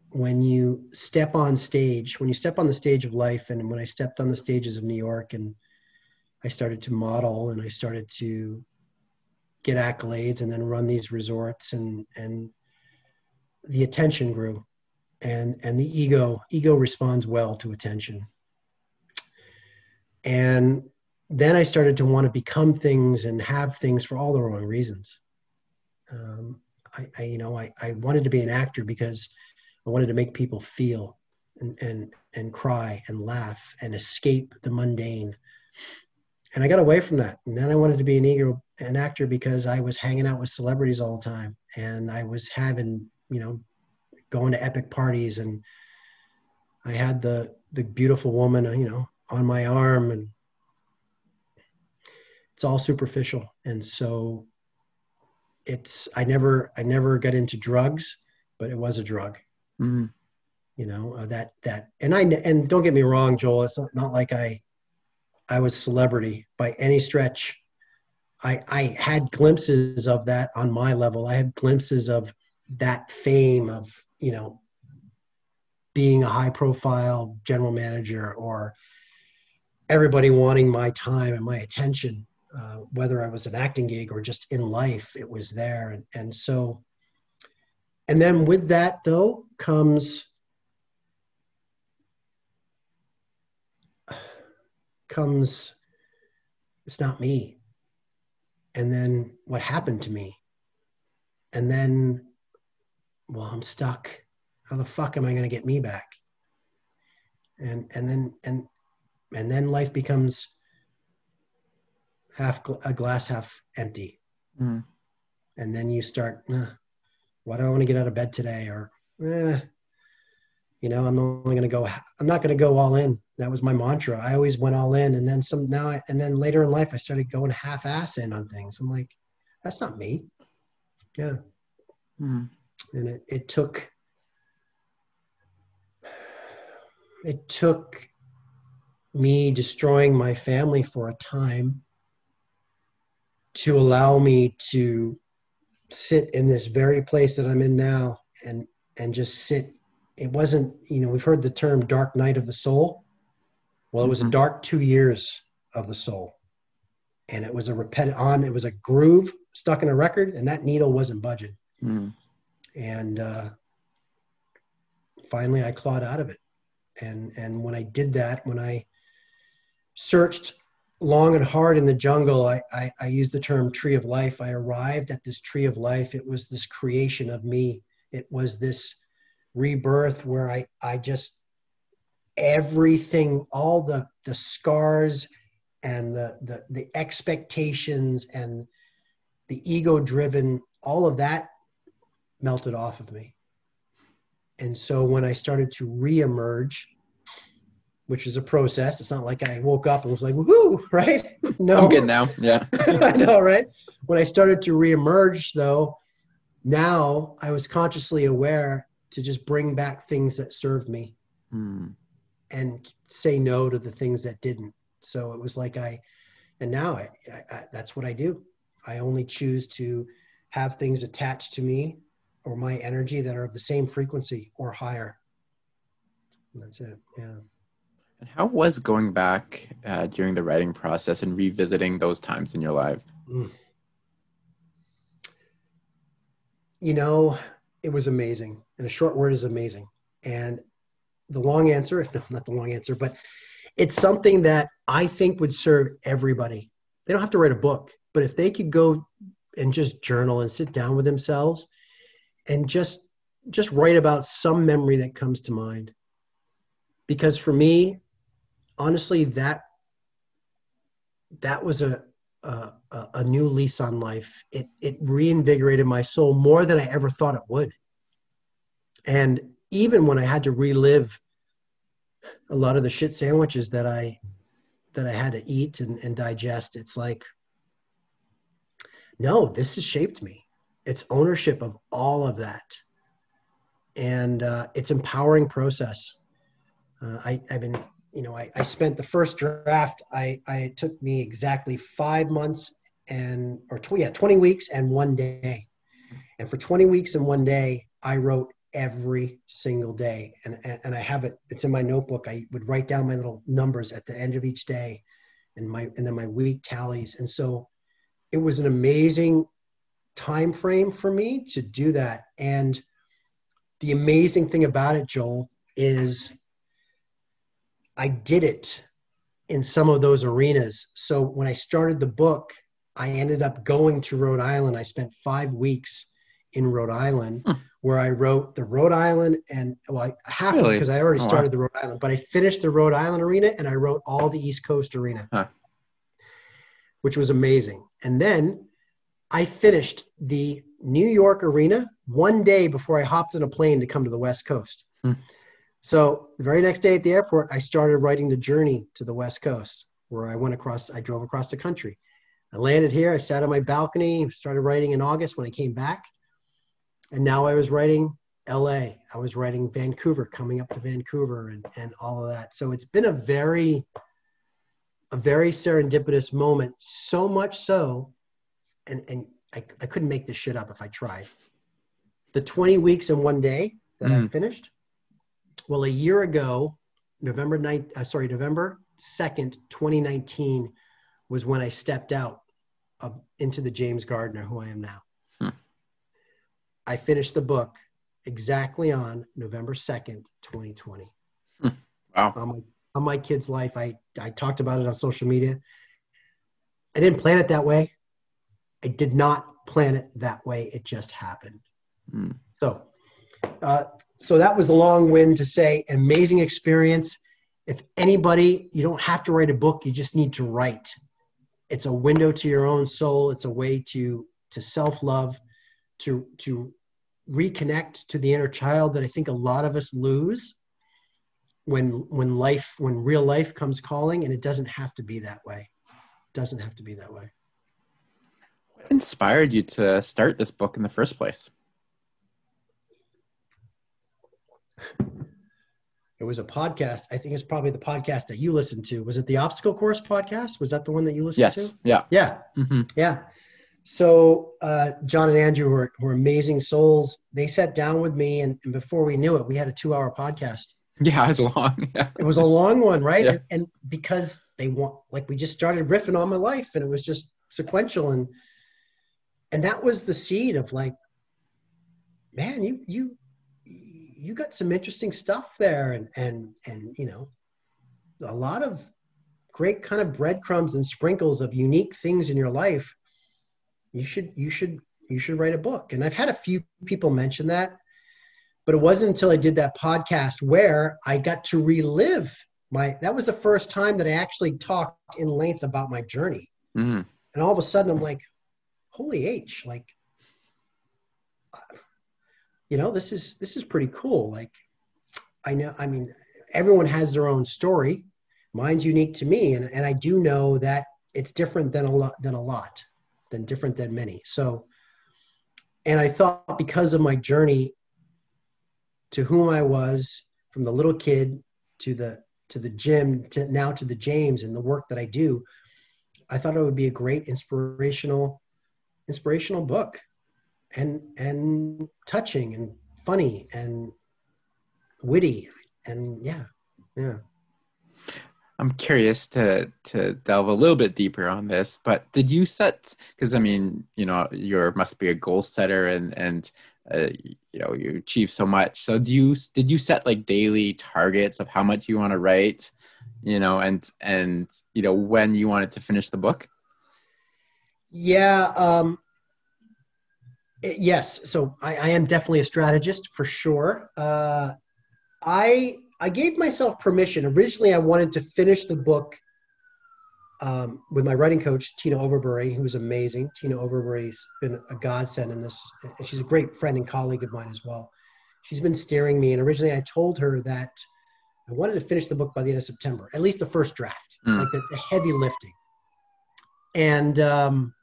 when you step on stage, when you step on the stage of life, and when I stepped on the stages of New York and I started to model and I started to get accolades and then run these resorts, and, and the attention grew, and, and the ego, ego responds well to attention. And then I started to want to become things and have things for all the wrong reasons. Um, I, I, you know, I, I wanted to be an actor because I wanted to make people feel and, and, and cry and laugh and escape the mundane. And I got away from that. And then I wanted to be an ego, an actor because I was hanging out with celebrities all the time. And I was having, you know, going to epic parties, and I had the, the beautiful woman, you know, on my arm, and it's all superficial. And so it's, I never, I never got into drugs, but it was a drug. Mm-hmm. You know, uh, that, that, and I, and don't get me wrong, Joel, it's not, not like I, I was celebrity by any stretch. I, I had glimpses of that on my level. I had glimpses of that fame of, you know, being a high profile general manager or everybody wanting my time and my attention. uh, whether I was an acting gig or just in life, it was there. And, and so, and then with that though comes, comes, it's not me. And then what happened to me? And then, well, I'm stuck. How the fuck am I going to get me back? And, and then, and, and then life becomes half gl- a glass, half empty. Mm. And then you start, eh, why do I want to get out of bed today? Or, eh, you know, I'm only going to go, I'm not going to go all in. That was my mantra. I always went all in. And then some now, I, and then later in life, I started going half ass in on things. I'm like, that's not me. Yeah. Mm. And it, it took, it took me destroying my family for a time to allow me to sit in this very place that I'm in now and, and just sit. It wasn't, you know, we've heard the term dark night of the soul. Well, it was mm-hmm. a dark two years of the soul. And it was a repet on, it was a groove stuck in a record, and that needle wasn't budging. Mm. And uh, finally I clawed out of it. And and when I did that, when I searched long and hard in the jungle, I, I, I used the term tree of life. I arrived at this tree of life. It was this creation of me. It was this rebirth where I, I just, everything, all the, the scars and the, the, the expectations and the ego driven, all of that melted off of me. And so when I started to reemerge, which is a process, it's not like I woke up and was like, woohoo, right? No. I'm good now, yeah. I know, right? When I started to reemerge though, now I was consciously aware to just bring back things that served me mm. and say no to the things that didn't. So it was like I, and now I, I, I, that's what I do. I only choose to have things attached to me or my energy that are of the same frequency or higher. And that's it, yeah. And how was going back uh, during the writing process and revisiting those times in your life? Mm. You know, it was amazing. And a short word is amazing. And the long answer, no, not the long answer, but it's something that I think would serve everybody. They don't have to write a book, but if they could go and just journal and sit down with themselves and just just write about some memory that comes to mind. Because for me, honestly, that that was a a, a new lease on life. It, it reinvigorated my soul more than I ever thought it would. And even when I had to relive a lot of the shit sandwiches that I that I had to eat and, and digest, it's like, no, this has shaped me. It's ownership of all of that. And uh, it's empowering process. Uh, I, I've been, you know, I, I spent the first draft, I, I it took me exactly five months and, or tw- yeah, twenty weeks and one day. And for twenty weeks and one day, I wrote every single day. And, and, and I have it, it's in my notebook. I would write down my little numbers at the end of each day and my, and then my week tallies. And so it was an amazing time frame for me to do that. And the amazing thing about it, Joel, is I did it in some of those arenas. So when I started the book, I ended up going to Rhode Island. I spent five weeks in Rhode Island hmm. where I wrote the Rhode Island and well, half really? because I already oh, started wow. the Rhode Island, but I finished the Rhode Island arena and I wrote all the East Coast arena, huh. which was amazing. And then I finished the New York arena one day before I hopped on a plane to come to the West Coast. Mm. So the very next day at the airport, I started writing the journey to the West Coast where I went across, I drove across the country. I landed here, I sat on my balcony, started writing in August when I came back. And now I was writing L A. I was writing Vancouver, coming up to Vancouver and, and all of that. So it's been a very, a very serendipitous moment, so much so And and I, I couldn't make this shit up if I tried. The twenty weeks in one day that mm. I finished. Well, a year ago, November ninth, uh, sorry, November second, twenty nineteen was when I stepped out uh, into the James Gardner who I am now. Hmm. I finished the book exactly on November second, twenty twenty. Hmm. Wow. On my, on my kid's life, I, I talked about it on social media. I didn't plan it that way. I did not plan it that way. It just happened. Hmm. So, uh, so that was a long win to say amazing experience. If anybody, you don't have to write a book. You just need to write. It's a window to your own soul. It's a way to, to self-love, to, to reconnect to the inner child that I think a lot of us lose when, when life, when real life comes calling, and it doesn't have to be that way. It doesn't have to be that way. What inspired you to start this book in the first place? It was a podcast. I think it's probably the podcast that you listened to. Was it the Obstacle Course podcast? Was that the one that you listened yes. to? Yes. Yeah. Yeah. Mm-hmm. Yeah. So uh, John and Andrew were, were amazing souls. They sat down with me, and, and before we knew it, we had a two-hour podcast. Yeah, it was long. Yeah. It was a long one, right? Yeah. And, and because they want, like, we just started riffing on my life, and it was just sequential, and and that was the seed of like, man, you you. you got some interesting stuff there. And, and, and, you know, a lot of great kind of breadcrumbs and sprinkles of unique things in your life. You should, you should, you should write a book. And I've had a few people mention that, but it wasn't until I did that podcast where I got to relive my, that was the first time that I actually talked in length about my journey. Mm-hmm. And all of a sudden I'm like, holy H, like, you know, this is, this is pretty cool. Like, I know, I mean, everyone has their own story. Mine's unique to me. And, and I do know that it's different than a lot, than a lot, than different than many. So, and I thought because of my journey to whom I was, from the little kid to the, to the gym, to now to the James and the work that I do, I thought it would be a great inspirational, inspirational book. And and touching and funny and witty and yeah, yeah. I'm curious to to delve a little bit deeper on this, but did you set? Because I mean, you know, you must be a goal setter, and and uh, you know, you achieve so much. So do you did you set like daily targets of how much you want to write, you know, and and you know when you wanted to finish the book? Yeah. Um, Yes. So I, I am definitely a strategist for sure. Uh, I, I gave myself permission. Originally, I wanted to finish the book um, with my writing coach, Tina Overbury, who's amazing. Tina Overbury's been a godsend in this. And she's a great friend and colleague of mine as well. She's been steering me. And originally I told her that I wanted to finish the book by the end of September, at least the first draft, mm. like the, the heavy lifting. And, um,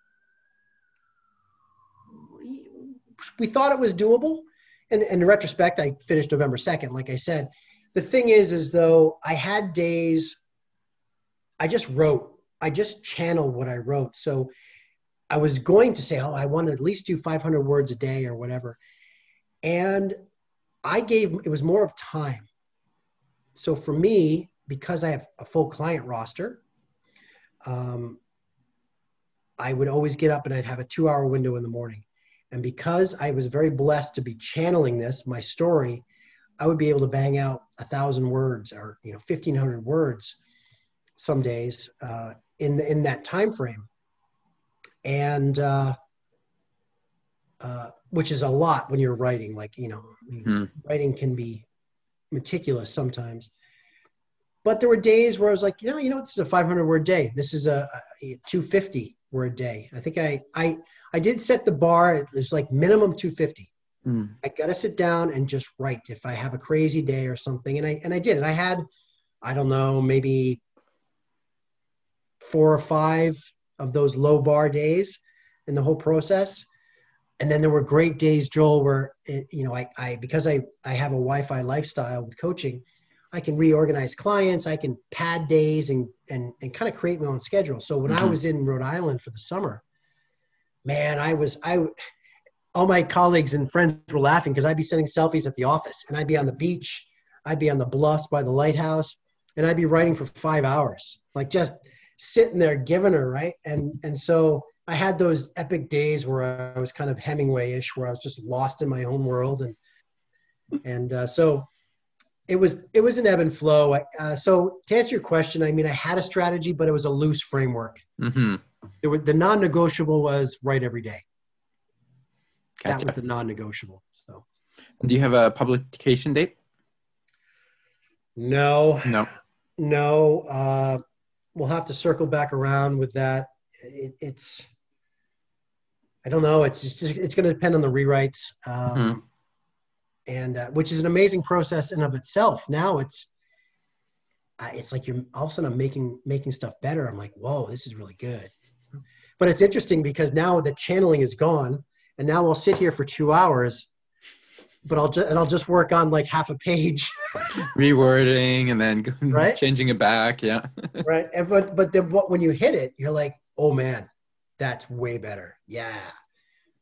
we thought it was doable. And, and in retrospect, I finished November second. Like I said, the thing is, is though I had days, I just wrote, I just channeled what I wrote. So I was going to say, oh, I want to at least do five hundred words a day or whatever. And I gave, it was more of time. So for me, because I have a full client roster, um, I would always get up and I'd have a two hour window in the morning. And because I was very blessed to be channeling this, my story, I would be able to bang out a thousand words or, you know, fifteen hundred words some days uh, in the, in that time frame. And uh, uh, which is a lot when you're writing, like, you know, hmm. writing can be meticulous sometimes. But there were days where I was like, you know, you know, this is a five hundred word day. This is a, a two fifty. Were a day. I think I, I, I did set the bar. It's like minimum two fifty. Mm. I got to sit down and just write if I have a crazy day or something. And I, and I did it. I had, I don't know, maybe four or five of those low bar days in the whole process. And then there were great days, Joel, where, it, you know, I, I, because I, I have a Wi-Fi lifestyle with coaching, I can reorganize clients. I can pad days and and and kind of create my own schedule. So when mm-hmm. I was in Rhode Island for the summer, man, I was I, all my colleagues and friends were laughing because I'd be sending selfies at the office, and I'd be on the beach, I'd be on the bluffs by the lighthouse, and I'd be writing for five hours, like just sitting there giving her right. And and so I had those epic days where I was kind of Hemingway-ish, where I was just lost in my own world. And, and uh, so it was, it was an ebb and flow. Uh, so to answer your question, I mean, I had a strategy, but it was a loose framework. Mm-hmm. There were, the non-negotiable was write every day. Gotcha. That was the non-negotiable. So, do you have a publication date? No, no, no. Uh, we'll have to circle back around with that. It, it's, I don't know. It's just, it's going to depend on the rewrites, um, mm-hmm. and uh, which is an amazing process in of itself. Now it's, uh, it's like you're all of a sudden I'm making making stuff better. I'm like, whoa, this is really good. But it's interesting because now the channeling is gone, and now I'll sit here for two hours, but I'll just and I'll just work on like half a page, rewording and then right? changing it back. Yeah, right. And but but then what when you hit it, you're like, oh man, that's way better. Yeah.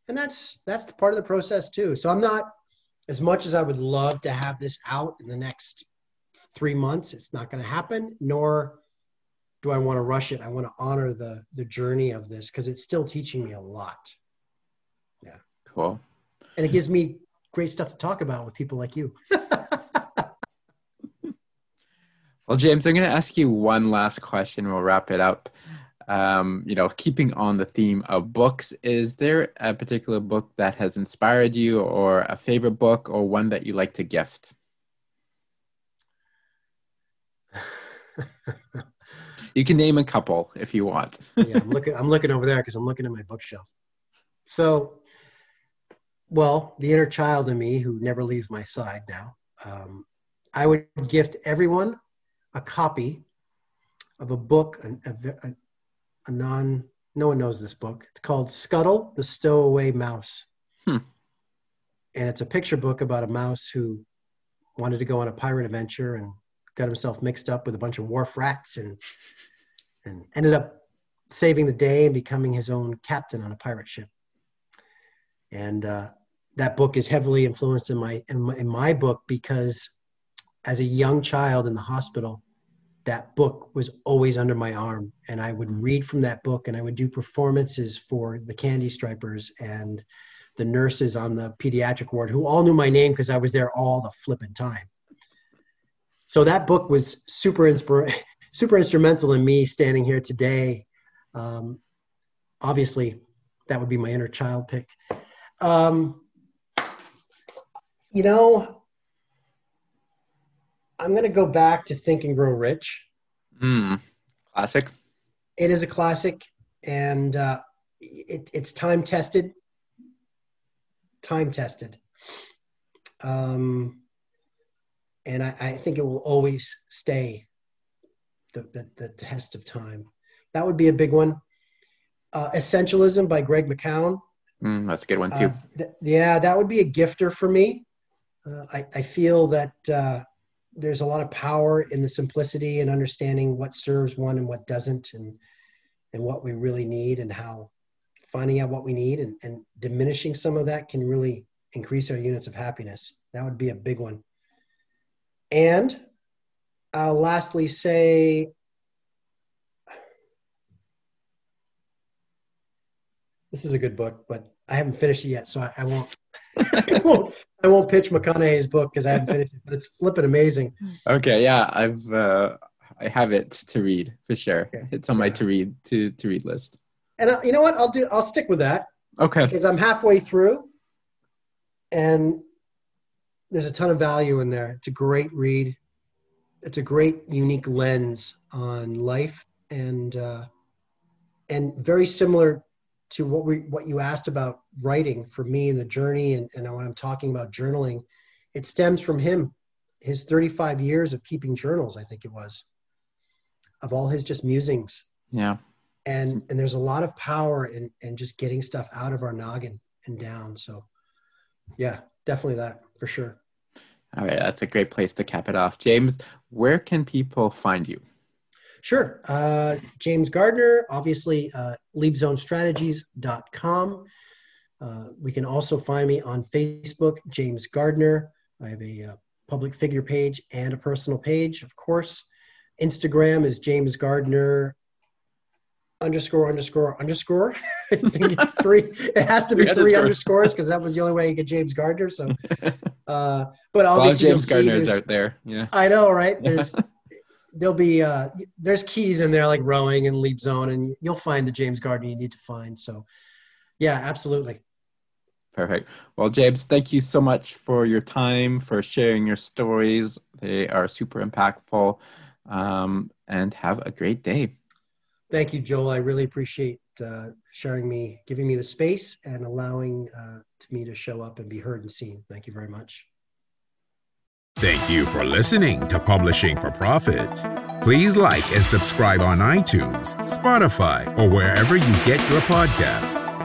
And that's, that's part of the process too. So I'm not, as much as I would love to have this out in the next three months, it's not going to happen, nor do I want to rush it. I want to honor the, the journey of this because it's still teaching me a lot. Yeah. Cool. And it gives me great stuff to talk about with people like you. Well, James, I'm going to ask you one last question. We'll wrap it up. Um, you know, keeping on the theme of books, is there a particular book that has inspired you or a favorite book or one that you like to gift? You can name a couple if you want. Yeah, I'm looking, I'm looking over there because I'm looking at my bookshelf. So, well, the inner child in me who never leaves my side now, um, I would gift everyone a copy of a book, an, a, a, A non, no one knows this book. It's called Scuttle the Stowaway Mouse. Hmm. And it's a picture book about a mouse who wanted to go on a pirate adventure and got himself mixed up with a bunch of wharf rats and and ended up saving the day and becoming his own captain on a pirate ship. And uh, that book is heavily influenced in my, in my in my book because as a young child in the hospital, that book was always under my arm and I would read from that book and I would do performances for the candy stripers and the nurses on the pediatric ward who all knew my name because I was there all the flipping time. So that book was super inspir- super instrumental in me standing here today. Um, obviously, that would be my inner child pick. Um, you know, I'm going to go back to Think and Grow Rich. Mm, classic. It is a classic, and uh, it, it's time-tested. Time-tested. Um, and I, I think it will always stay the, the, the test of time. That would be a big one. Uh, Essentialism by Greg McKeown. Mm, that's a good one, too. Uh, th- yeah, that would be a gifter for me. Uh, I, I feel that... Uh, there's a lot of power in the simplicity and understanding what serves one and what doesn't and, and what we really need and how finding out what we need and, and diminishing some of that can really increase our units of happiness. That would be a big one. And I'll lastly say, this is a good book, but I haven't finished it yet, so I, I won't. I won't, I won't pitch McConaughey's book because I haven't finished it, but it's flipping amazing. Okay, yeah, I've uh, I have it to read for sure. Okay. It's on my yeah. to read to to read list. And I, you know what? I'll do. I'll stick with that. Okay. Because I'm halfway through, and there's a ton of value in there. It's a great read. It's a great unique lens on life, and uh, and very similar to what we what you asked about writing for me and the journey and, and when I'm talking about journaling, it stems from him, his thirty-five years of keeping journals, I think it was, of all his just musings. Yeah. And and there's a lot of power in, in just getting stuff out of our noggin and down. So yeah, definitely that for sure. All right, that's a great place to cap it off. James, where can people find you? Sure. Uh, James Gardner, obviously, uh, leap zone strategies dot com. Uh, we can also find me on Facebook, James Gardner. I have a uh, public figure page and a personal page, of course. Instagram is James Gardner underscore, underscore, underscore. I think it's three. It has to be three, three underscores because that was the only way you get James Gardner. So, uh, but obviously James Gardner's out there. Yeah, I know, right? There's, there'll be, uh, there's keys in there like rowing and leap zone, and you'll find the James Gardner you need to find. So yeah, absolutely. Perfect. Well, James, thank you so much for your time, for sharing your stories. They are super impactful, um, and have a great day. Thank you, Joel. I really appreciate uh, sharing me, giving me the space and allowing uh, to me to show up and be heard and seen. Thank you very much. Thank you for listening to Publishing for Profit. Please like and subscribe on iTunes, Spotify, or wherever you get your podcasts.